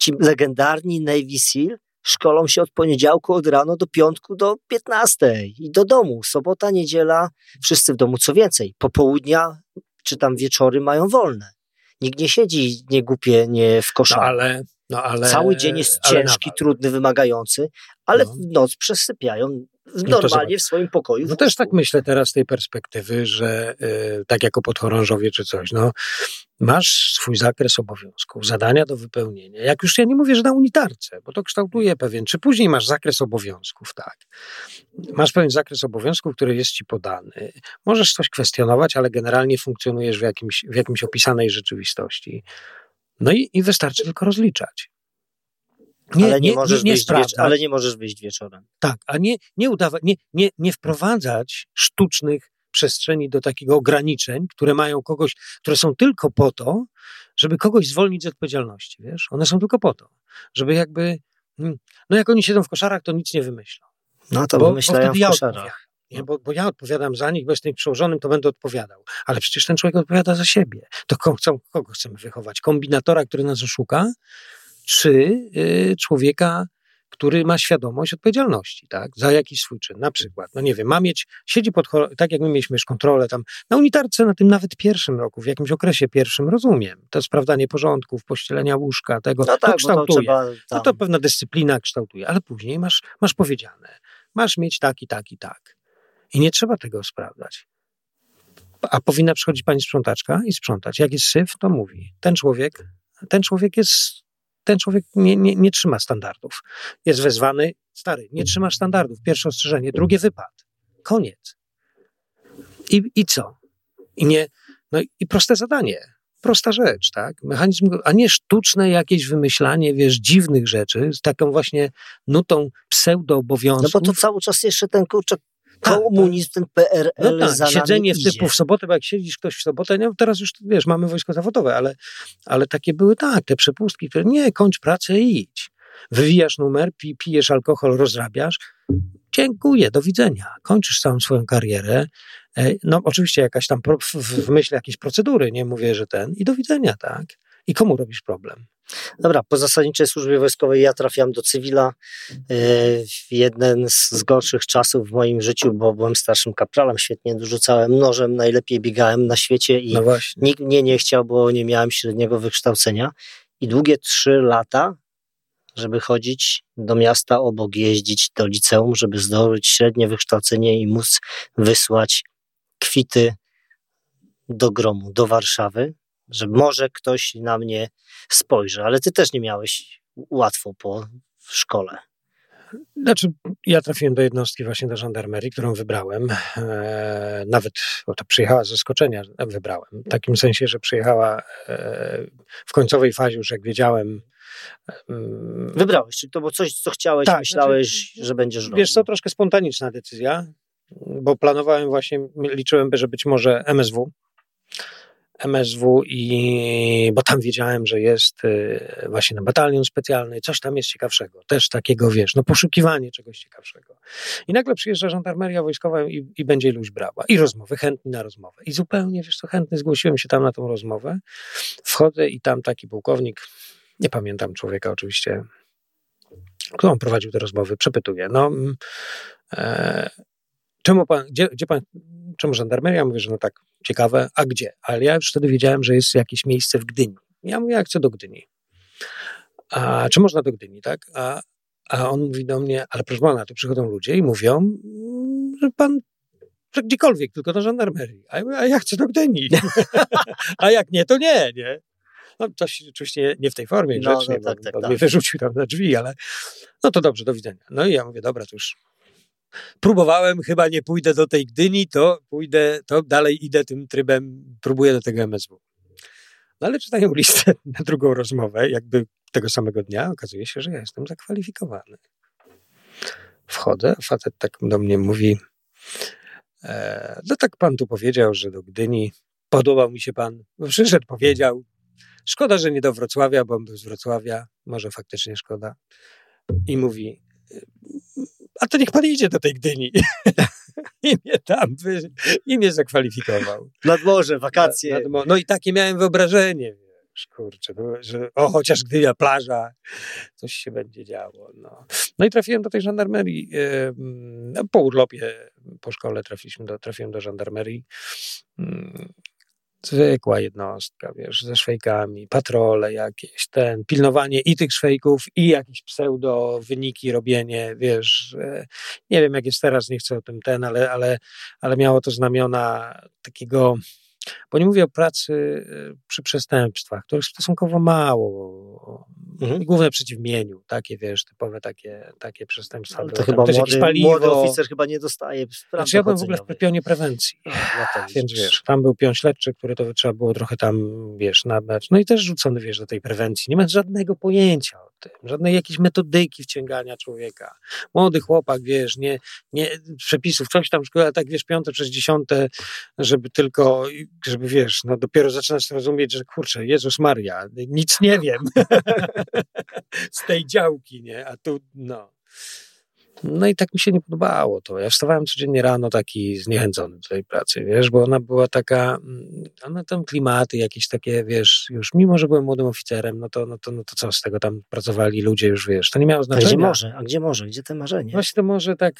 ci legendarni Navy Seal szkolą się od poniedziałku, od rano do piątku, do piętnastej i do domu. Sobota, niedziela, wszyscy w domu. Co więcej, popołudnia czy tam wieczory mają wolne. Nikt nie siedzi, nie głupie, nie w koszach. No ale, no ale, cały dzień jest ciężki, trudny, wymagający, ale no. w noc przesypiają normalnie w swoim pokoju. W no też tak myślę teraz z tej perspektywy, że yy, tak jako podchorążowie czy coś, no masz swój zakres obowiązków, zadania do wypełnienia. Jak już ja nie mówię, że na unitarce, bo to kształtuje pewien, czy później masz zakres obowiązków, tak. Masz pewien zakres obowiązków, który jest ci podany. Możesz coś kwestionować, ale generalnie funkcjonujesz w jakimś, w jakimś opisanej rzeczywistości. No i, i wystarczy tylko rozliczać. Nie, ale, nie nie, możesz nie, nie wyjść, ale nie możesz wyjść wieczorem. Tak, a nie, nie, udawa- nie, nie, nie wprowadzać sztucznych przestrzeni do takiego ograniczeń, które mają kogoś, które są tylko po to, żeby kogoś zwolnić z odpowiedzialności, wiesz? One są tylko po to, żeby jakby, no jak oni siedzą w koszarach, to nic nie wymyślą. No to bo, wymyślają bo w koszarach. Ja nie, bo, bo ja odpowiadam za nich, bo jestem przełożonym, to będę odpowiadał. Ale przecież ten człowiek odpowiada za siebie. To kogo, kogo chcemy wychować? Kombinatora, który nas oszuka? Czy y, człowieka, który ma świadomość odpowiedzialności, tak, za jakiś swój czyn, na przykład, no nie wiem, ma mieć, siedzi pod, tak jak my mieliśmy już kontrolę tam, na unitarce na tym nawet pierwszym roku, w jakimś okresie pierwszym, rozumiem, to sprawdzanie porządków, pościelenia łóżka, tego, no tak, to kształtuje, to trzeba, tam... no to pewna dyscyplina kształtuje, ale później masz, masz powiedziane, masz mieć tak i tak i tak i nie trzeba tego sprawdzać. A powinna przychodzić pani sprzątaczka i sprzątać, jak jest syf, to mówi, ten człowiek, ten człowiek jest... Ten człowiek nie, nie, nie trzyma standardów. Jest wezwany, stary, nie trzymasz standardów. Pierwsze ostrzeżenie, drugie wypad. Koniec. I, i co? I, nie, no i proste zadanie. Prosta rzecz, tak? Mechanizm, a nie sztuczne jakieś wymyślanie, wiesz, dziwnych rzeczy z taką właśnie nutą pseudoobowiązków. No bo to cały czas jeszcze ten kurczak komunizm, ten P R L no tak, za siedzenie w typu w sobotę, bo jak siedzisz ktoś w sobotę, no teraz już, wiesz, mamy wojsko zawodowe, ale, ale takie były tak, te przepustki, które nie, kończ pracę i idź. Wywijasz numer, pijesz alkohol, rozrabiasz, dziękuję, do widzenia. Kończysz całą swoją karierę, no oczywiście jakaś tam pro, w, w myśl jakiejś procedury, nie mówię, że ten, i do widzenia, tak. I komu robisz problem? Dobra, po zasadniczej służbie wojskowej ja trafiam do cywila. Yy, jeden z gorszych czasów w moim życiu, bo byłem starszym kapralem, świetnie dorzucałem nożem, najlepiej biegałem na świecie i no nikt mnie nie chciał, bo nie miałem średniego wykształcenia. I długie trzy lata, żeby chodzić do miasta obok, jeździć do liceum, żeby zdobyć średnie wykształcenie i móc wysłać kwity do Gromu, do Warszawy. Że może ktoś na mnie spojrzy, ale ty też nie miałeś łatwo po szkole. Znaczy, ja trafiłem do jednostki właśnie do żandarmerii, którą wybrałem. E, nawet, bo to przyjechała z zaskoczenia, wybrałem. W takim sensie, że przyjechała e, w końcowej fazie już, jak wiedziałem. E, Wybrałeś, czyli to było coś, co chciałeś, tak, myślałeś, znaczy, że będziesz robił. Wiesz co, troszkę spontaniczna decyzja, bo planowałem właśnie, liczyłem, że być może M S W. M S W i, bo tam wiedziałem, że jest y, właśnie na batalion specjalny, coś tam jest ciekawszego, też takiego, wiesz, no poszukiwanie czegoś ciekawszego. I nagle przyjeżdża żandarmeria wojskowa i, i będzie iluś brała. I rozmowy, chętni na rozmowę. I zupełnie, wiesz co, chętny, zgłosiłem się tam na tą rozmowę. Wchodzę i tam taki pułkownik, nie pamiętam człowieka oczywiście, Kto on prowadził te rozmowy? Przepytuje. No, e, czemu pan, gdzie, gdzie pan, czemu żandarmeria? Mówię, że no tak, ciekawe, a gdzie? Ale ja już wtedy wiedziałem, że jest jakieś miejsce w Gdyni. Ja mówię, ja chcę do Gdyni. A czy można do Gdyni, tak? A, a on mówi do mnie, ale proszę pana, tu przychodzą ludzie i mówią, że pan że gdziekolwiek, tylko do żandarmerii. A ja, mówię, a ja chcę do Gdyni. A jak nie, to nie, nie? No coś oczywiście nie w tej formie no, grzecznie, no, tak, bo, tak, bo tak, mnie tak. wyrzucił tam na drzwi, ale no to dobrze, do widzenia. No i ja mówię, dobra, to już próbowałem, chyba nie pójdę do tej Gdyni, to pójdę, to dalej idę tym trybem, próbuję do tego M S W. No ale czytają listę na drugą rozmowę, jakby tego samego dnia, okazuje się, że ja jestem zakwalifikowany. Wchodzę, facet tak do mnie mówi, e, no tak pan tu powiedział, że do Gdyni, podobał mi się pan, przyszedł, powiedział, szkoda, że nie do Wrocławia, bo on był z Wrocławia, może faktycznie szkoda. I mówi, a to niech pan idzie do tej Gdyni. I mnie tam, i mnie zakwalifikował. Nad morze, wakacje. Nad, nad, no i takie miałem wyobrażenie, wiesz, kurczę, że o, chociaż Gdynia, plaża, coś się będzie działo. No, no i trafiłem do tej żandarmerii. No, po urlopie, po szkole trafiliśmy do, trafiłem do żandarmerii. Zwykła jednostka, wiesz, ze szwejkami, patrole jakieś, ten, pilnowanie i tych szwejków, i jakieś pseudo wyniki robienie, wiesz, nie wiem jak jest teraz, nie chcę o tym ten, ale, ale, ale miało to znamiona takiego, bo nie mówię o pracy przy przestępstwach, których stosunkowo mało, mhm. główne przeciwmieniu, takie, wiesz, typowe takie, takie przestępstwa. Ale to było. Chyba młody, paliwo. Młody oficer chyba nie dostaje spraw. Znaczy ja byłem w ogóle w pionie prewencji, no, ja więc wiesz, tam był pion śledczy, który to trzeba było trochę tam, wiesz, nabrać, no i też rzucony, wiesz, do tej prewencji, nie ma żadnego pojęcia o tym, żadnej jakiejś metodyki wciągania człowieka. Młody chłopak, wiesz, nie, nie przepisów, coś tam, szkoda, tak, wiesz, piąte przez dziesiąte, żeby tylko... żeby wiesz, no dopiero zaczynasz rozumieć, że kurczę, Jezus Maria, nic nie wiem z tej działki, nie? A tu, no. No i tak mi się nie podobało to. Ja wstawałem codziennie rano taki zniechęcony do tej pracy, wiesz, bo ona była taka, ona tam klimaty jakieś takie, wiesz, już mimo, że byłem młodym oficerem, no to, no to, no to co z tego, tam pracowali ludzie już, wiesz, to nie miało znaczenia. A gdzie może? A gdzie może? Gdzie te marzenie? Właśnie to może tak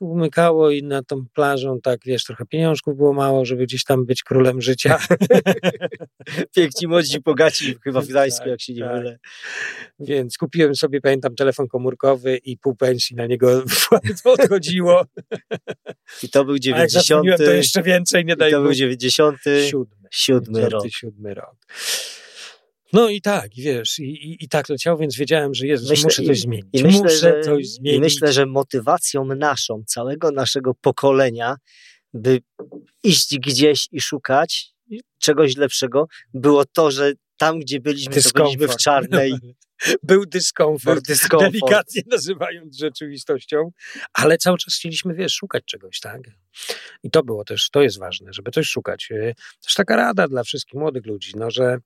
umykało i nad tą plażą tak, wiesz, trochę pieniążków było mało, żeby gdzieś tam być królem życia. Piękni, młodzi, bogaci chyba w Gdańsku, tak, jak się nie tak. mylę. Więc kupiłem sobie, pamiętam, telefon komórkowy i pół pensji na niego odchodziło. I to był dziewięćdziesiąty. To jeszcze więcej, nie daj. I to był dziewięćdziesiąty siódmy rok. No i tak, wiesz, i, i, i tak leciało, więc wiedziałem, że Jezus, myślę, muszę coś i, zmienić. I myślę, muszę że, coś zmienić. I myślę, że motywacją naszą, całego naszego pokolenia, by iść gdzieś i szukać czegoś lepszego, było to, że tam, gdzie byliśmy, dyskomfort. To byliśmy w czarnej. Był dyskomfort, Był dyskomfort, delikatnie nazywając rzeczywistością, ale cały czas chcieliśmy, wiesz, szukać czegoś, tak? I to było też, to jest ważne, żeby coś szukać. Też taka rada dla wszystkich młodych ludzi, no, że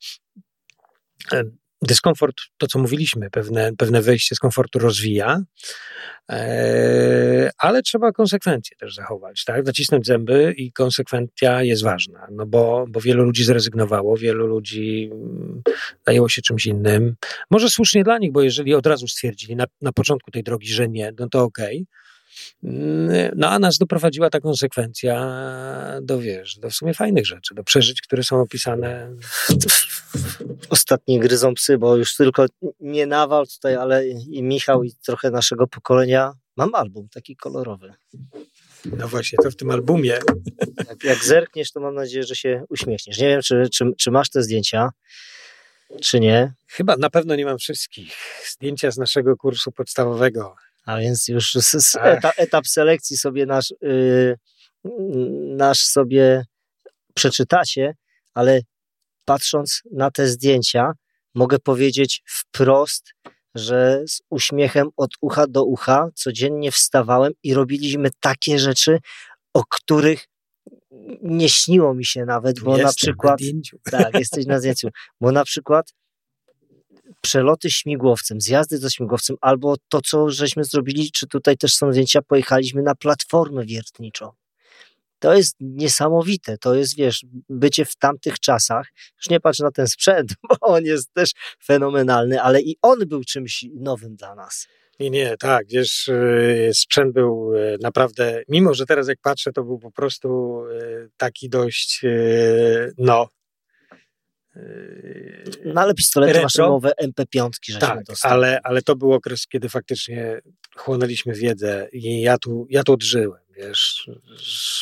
dyskomfort, to co mówiliśmy, pewne, pewne wyjście z komfortu rozwija, e, ale trzeba konsekwencje też zachować, tak? Zacisnąć zęby i konsekwencja jest ważna, no bo, bo wielu ludzi zrezygnowało, wielu ludzi zajęło się czymś innym. Może słusznie dla nich, bo jeżeli od razu stwierdzili na, na początku tej drogi, że nie, no to okej. No a nas doprowadziła ta konsekwencja do, wiesz, do w sumie fajnych rzeczy, do przeżyć, które są opisane. Ostatnie gryzą psy, bo już tylko nie Nawal tutaj, ale i Michał i trochę naszego pokolenia. Mam album taki kolorowy. No właśnie, to w tym albumie. Jak, jak zerkniesz, to mam nadzieję, że się uśmiechniesz. Nie wiem, czy, czy, czy masz te zdjęcia, czy nie. Chyba na pewno nie mam wszystkich. Zdjęcia z naszego kursu podstawowego. A więc już etap, etap selekcji sobie nasz, yy, nasz sobie przeczytacie, ale patrząc na te zdjęcia, mogę powiedzieć wprost, że z uśmiechem od ucha do ucha codziennie wstawałem i robiliśmy takie rzeczy, o których nie śniło mi się nawet, bo jestem na przykład... Na zdjęciu. Tak, jesteś na zdjęciu. Bo na przykład... przeloty śmigłowcem, zjazdy ze śmigłowcem, albo to, co żeśmy zrobili, czy tutaj też są zdjęcia, pojechaliśmy na platformę wiertniczą. To jest niesamowite, to jest, wiesz, bycie w tamtych czasach, już nie patrz na ten sprzęt, bo on jest też fenomenalny, ale i on był czymś nowym dla nas. Nie, nie, tak, wiesz, sprzęt był naprawdę, mimo że teraz jak patrzę, to był po prostu taki dość, no... No ale pistolety retro. Maszynowe, em pe pięć, żeśmy tak, dostali. Ale, ale to był okres, kiedy faktycznie chłonęliśmy wiedzę i ja tu, ja tu odżyłem, wiesz.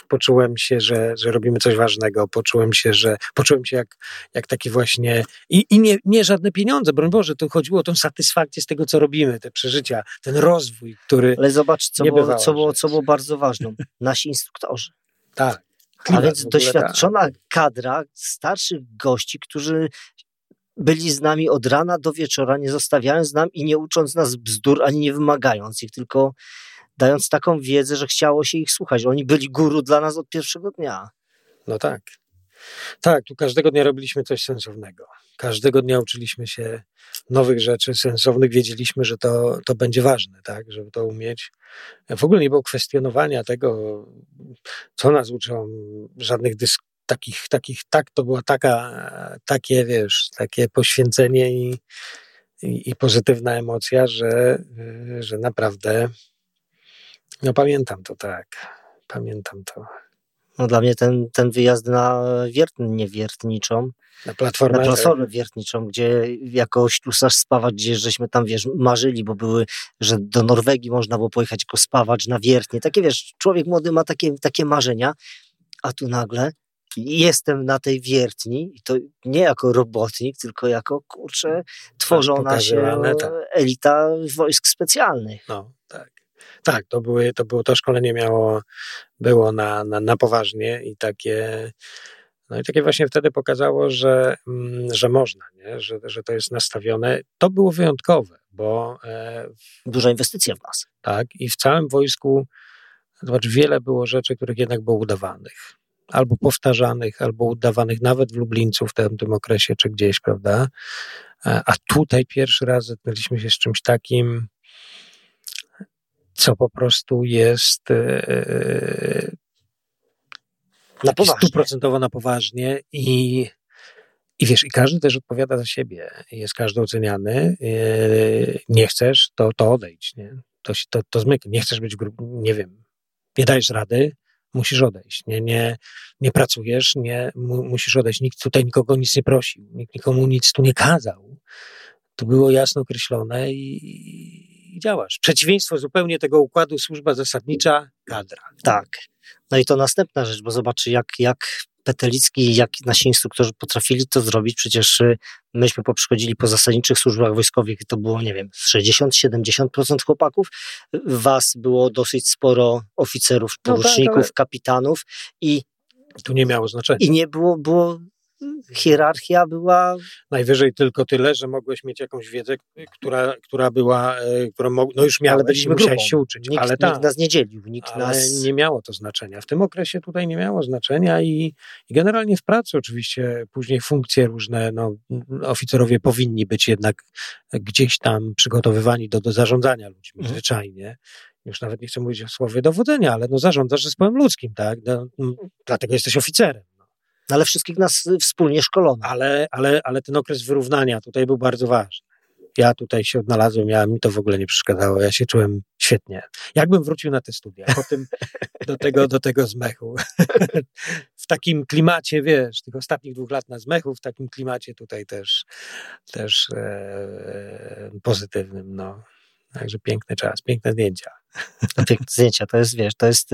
Poczułem się, że, że robimy coś ważnego, poczułem się, że poczułem się jak, jak taki właśnie i, i nie, nie żadne pieniądze, broń Boże, to chodziło o tą satysfakcję z tego, co robimy, te przeżycia, ten rozwój, który... Ale zobacz, co, było, co, było, co było bardzo ważne, nasi instruktorzy. Tak. A więc doświadczona tak. kadra starszych gości, którzy byli z nami od rana do wieczora, nie zostawiając nam i nie ucząc nas bzdur, ani nie wymagając ich, tylko dając taką wiedzę, że chciało się ich słuchać. Oni byli guru dla nas od pierwszego dnia. No tak. Tak, tu każdego dnia robiliśmy coś sensownego. Każdego dnia uczyliśmy się nowych rzeczy sensownych, wiedzieliśmy, że to, to będzie ważne, tak, żeby to umieć. W ogóle nie było kwestionowania tego, co nas uczą, żadnych dysk- takich, takich, tak, to było taka, takie, wiesz, takie poświęcenie i, i, i pozytywna emocja, że, że naprawdę, no pamiętam to, tak, pamiętam to. No dla mnie ten, ten wyjazd na Wiertnię Wiertniczą, na platformę, na platformę wiertniczą, gdzie jako ślusarz spawacz, gdzie żeśmy tam, wiesz, marzyli, bo były, że do Norwegii można było pojechać jako spawacz na wiertnie. Takie, wiesz, człowiek młody ma takie, takie marzenia, a tu nagle jestem na tej wiertni i to nie jako robotnik, tylko jako, kurczę, tworzona tak, się tak. elita wojsk specjalnych. No, tak. Tak, to, były, to było to szkolenie miało, było na, na, na poważnie i takie, no i takie właśnie wtedy pokazało, że, że można, nie? Że, że to jest nastawione. To było wyjątkowe, bo... W, Duża inwestycja w nas. Tak, i w całym wojsku, zobacz, wiele było rzeczy, których jednak było udawanych. Albo powtarzanych, albo udawanych nawet w Lublińcu w tym, tym okresie, czy gdzieś, prawda? A tutaj pierwszy raz zetknęliśmy się z czymś takim, co po prostu jest yy, na stuprocentowo na poważnie i, i wiesz, i każdy też odpowiada za siebie, jest każdy oceniany, yy, nie chcesz, to, to odejdź, nie? To, to, to zmykaj, nie chcesz być, nie wiem, nie dajesz rady, musisz odejść, nie, nie, nie pracujesz, nie, mu, musisz odejść, nikt tutaj nikogo nic nie prosił, nikt nikomu nic tu nie kazał, to było jasno określone i i działasz. Przeciwieństwo zupełnie tego układu służba zasadnicza, kadra. Tak. No i to następna rzecz, bo zobacz, jak, jak Petelicki i jak nasi instruktorzy potrafili to zrobić. Przecież myśmy poprzychodzili po zasadniczych służbach wojskowych i to było, nie wiem, sześćdziesiąt do siedemdziesięciu procent chłopaków. Was było dosyć sporo oficerów, poruczników, no tak, ale... kapitanów i... Tu nie miało znaczenia. I nie było... było... Hierarchia była... Najwyżej tylko tyle, że mogłeś mieć jakąś wiedzę, która, która była, którą mog... no już miałeś, byliśmy musiałeś się uczyć. Nikt, ale ta... nikt nas nie dzielił. Nikt ale nas... nie miało to znaczenia. W tym okresie tutaj nie miało znaczenia i, i generalnie w pracy oczywiście później funkcje różne, no, oficerowie powinni być jednak gdzieś tam przygotowywani do, do zarządzania ludźmi mhm. zwyczajnie. Już nawet nie chcę mówić o słowie dowodzenia, ale no zarządzasz zespołem ludzkim, tak? No, dlatego jesteś oficerem. Ale wszystkich nas wspólnie szkolono. Ale, ale, ale ten okres wyrównania tutaj był bardzo ważny. Ja tutaj się odnalazłem, ja, mi to w ogóle nie przeszkadzało, ja się czułem świetnie. Jakbym wrócił na te studia, po tym do tego, do tego zmechu. W takim klimacie, wiesz, tych ostatnich dwóch lat na zmechu, w takim klimacie tutaj też, też e, pozytywnym, no. Także piękny czas, piękne zdjęcia. Piękne zdjęcia, to jest, wiesz, to jest,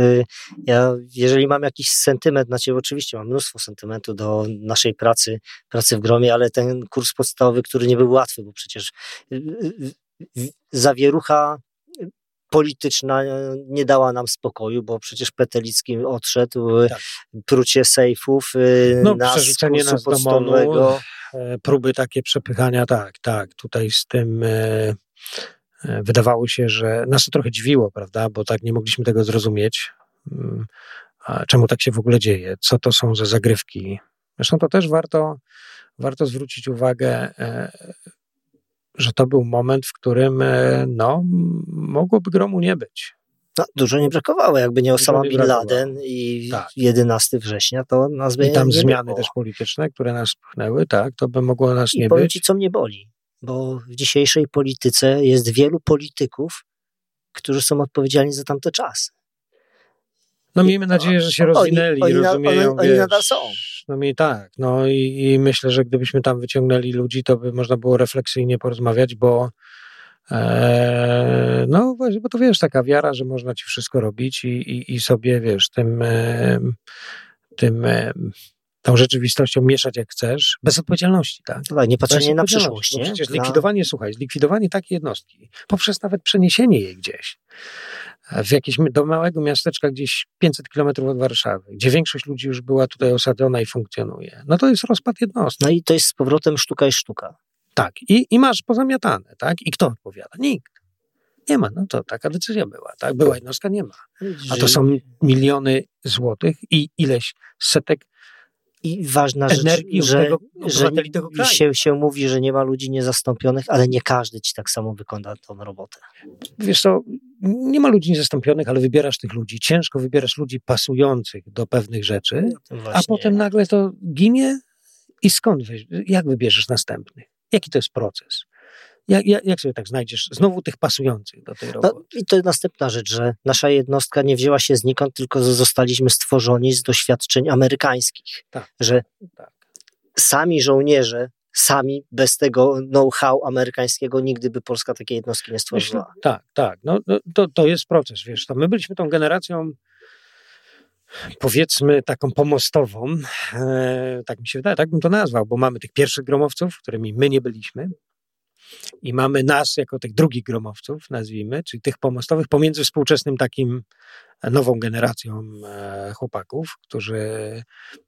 ja, jeżeli mam jakiś sentyment na Ciebie, oczywiście mam mnóstwo sentymentu do naszej pracy, pracy w Gromie, ale ten kurs podstawowy, który nie był łatwy, bo przecież zawierucha polityczna nie dała nam spokoju, bo przecież Petelicki odszedł, tak. Prucie sejfów, no, nas, przerzucenie nas do MON-u, próby takie przepychania, tak, tak, tutaj z tym... Wydawało się, że nas to trochę dziwiło, prawda, bo tak nie mogliśmy tego zrozumieć, a czemu tak się w ogóle dzieje, co to są za zagrywki. Zresztą to też warto, warto zwrócić uwagę, że to był moment, w którym no, mogłoby gromu nie być. No, dużo nie brakowało, jakby nie Osama Bin Laden i tak. jedenastego września to nas by nie było. I tam zmiany było. Też polityczne, które nas pchnęły, tak, to by mogło nas I nie być. I powiem Ci, co mnie boli. Bo w dzisiejszej polityce jest wielu polityków, którzy są odpowiedzialni za tamte czasy. No I, miejmy nadzieję, że się no, rozwinęli, oni, oni, rozumieją. Oni, oni nadal są. No mi tak, no i, i myślę, że gdybyśmy tam wyciągnęli ludzi, to by można było refleksyjnie porozmawiać, bo e, no właśnie, bo to wiesz, taka wiara, że można ci wszystko robić i, i, i sobie, wiesz, tym, e, tym e, tą rzeczywistością mieszać jak chcesz, bez odpowiedzialności, tak? tak nie patrzenie na przyszłość, nie? Przecież likwidowanie, no. słuchaj, zlikwidowanie takiej jednostki, poprzez nawet przeniesienie jej gdzieś w jakieś, do małego miasteczka gdzieś pięćset kilometrów od Warszawy, gdzie większość ludzi już była tutaj osadzona i funkcjonuje, no to jest rozpad jednostki. No i to jest z powrotem sztuka i sztuka. Tak, i, i masz pozamiatane, tak? I kto odpowiada? Nikt. Nie ma, no to taka decyzja była, tak? Była jednostka, nie ma. A to są miliony złotych i ileś setek. I ważna rzecz, że, tego, że tego kraju. Się, się mówi, że nie ma ludzi niezastąpionych, ale nie każdy ci tak samo wykona tą robotę. Wiesz co, nie ma ludzi niezastąpionych, ale wybierasz tych ludzi. Ciężko wybierasz ludzi pasujących do pewnych rzeczy, a potem nagle to ginie i skąd, jak wybierzesz następnych? Jaki to jest proces? Jak, jak, jak sobie tak znajdziesz znowu tych pasujących do tej roboty? No, i to jest następna rzecz, że nasza jednostka nie wzięła się znikąd, tylko zostaliśmy stworzeni z doświadczeń amerykańskich. Tak, że tak. Sami żołnierze, sami bez tego know-how amerykańskiego nigdy by Polska takiej jednostki nie stworzyła. Myślę, tak, tak. No, no, to, to jest proces, wiesz. To my byliśmy tą generacją powiedzmy taką pomostową, e, tak mi się wydaje, tak bym to nazwał, bo mamy tych pierwszych gromowców, którymi my nie byliśmy. I mamy nas jako tych drugich gromowców, nazwijmy, czyli tych pomostowych, pomiędzy współczesnym takim nową generacją chłopaków, którzy,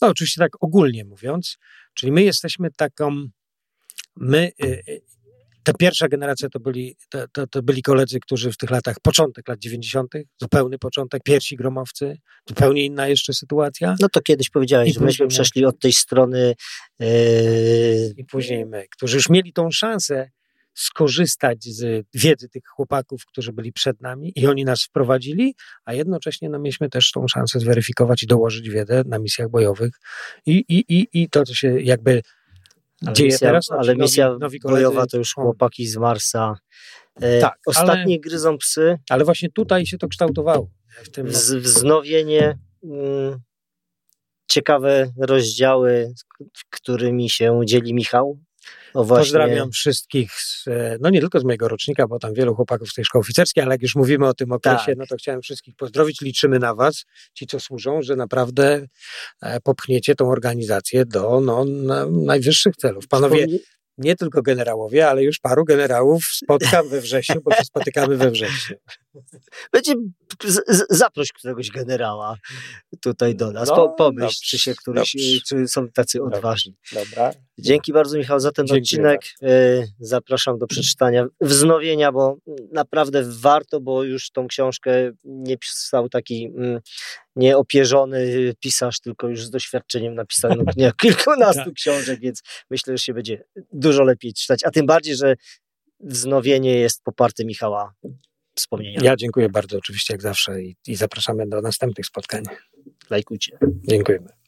no oczywiście tak ogólnie mówiąc, czyli my jesteśmy taką, my, ta pierwsza generacja to byli, to, to, to byli koledzy, którzy w tych latach, początek lat dziewięćdziesiątych, zupełny początek, pierwsi gromowcy, zupełnie inna jeszcze sytuacja. No to kiedyś powiedziałeś, I że myśmy przeszli od tej strony. Yy... I później my, którzy już mieli tą szansę skorzystać z wiedzy tych chłopaków, którzy byli przed nami i oni nas wprowadzili, a jednocześnie no, mieliśmy też tą szansę zweryfikować i dołożyć wiedzę na misjach bojowych i, i, i, i to, co się jakby ale dzieje misja, teraz. No, ale misja nowi, nowi koledzy, bojowa to już chłopaki z Marsa. E, tak, ostatnie ale, gryzą psy. Ale właśnie tutaj się to kształtowało. W tym z, wznowienie, m, ciekawe rozdziały, którymi się dzieli Michał. No pozdrawiam wszystkich, z, no nie tylko z mojego rocznika, bo tam wielu chłopaków z tej szkoły oficerskiej, ale jak już mówimy o tym okresie, tak. no to chciałem wszystkich pozdrowić, liczymy na was, ci co służą, że naprawdę popchniecie tą organizację do no, na, najwyższych celów. Panowie, nie tylko generałowie, ale już paru generałów spotkam we wrześniu, bo się spotykamy we wrześniu. Będzie z, zaproś któregoś generała tutaj do nas. No, po, pomyśl, dobrze, czy się któryś, dobrze. Czy są tacy odważni. Dobra. Dzięki bardzo, Michał, za ten Dziękuję odcinek. Bardzo. Zapraszam do przeczytania, wznowienia, bo naprawdę warto, bo już tą książkę nie pisał taki nieopierzony pisarz, tylko już z doświadczeniem napisano kilkunastu książek, więc myślę, że się będzie dużo lepiej czytać, a tym bardziej, że wznowienie jest poparte Michała wspomnienia. Ja dziękuję bardzo oczywiście jak zawsze i, i zapraszamy do następnych spotkań. Lajkujcie. Dziękujemy.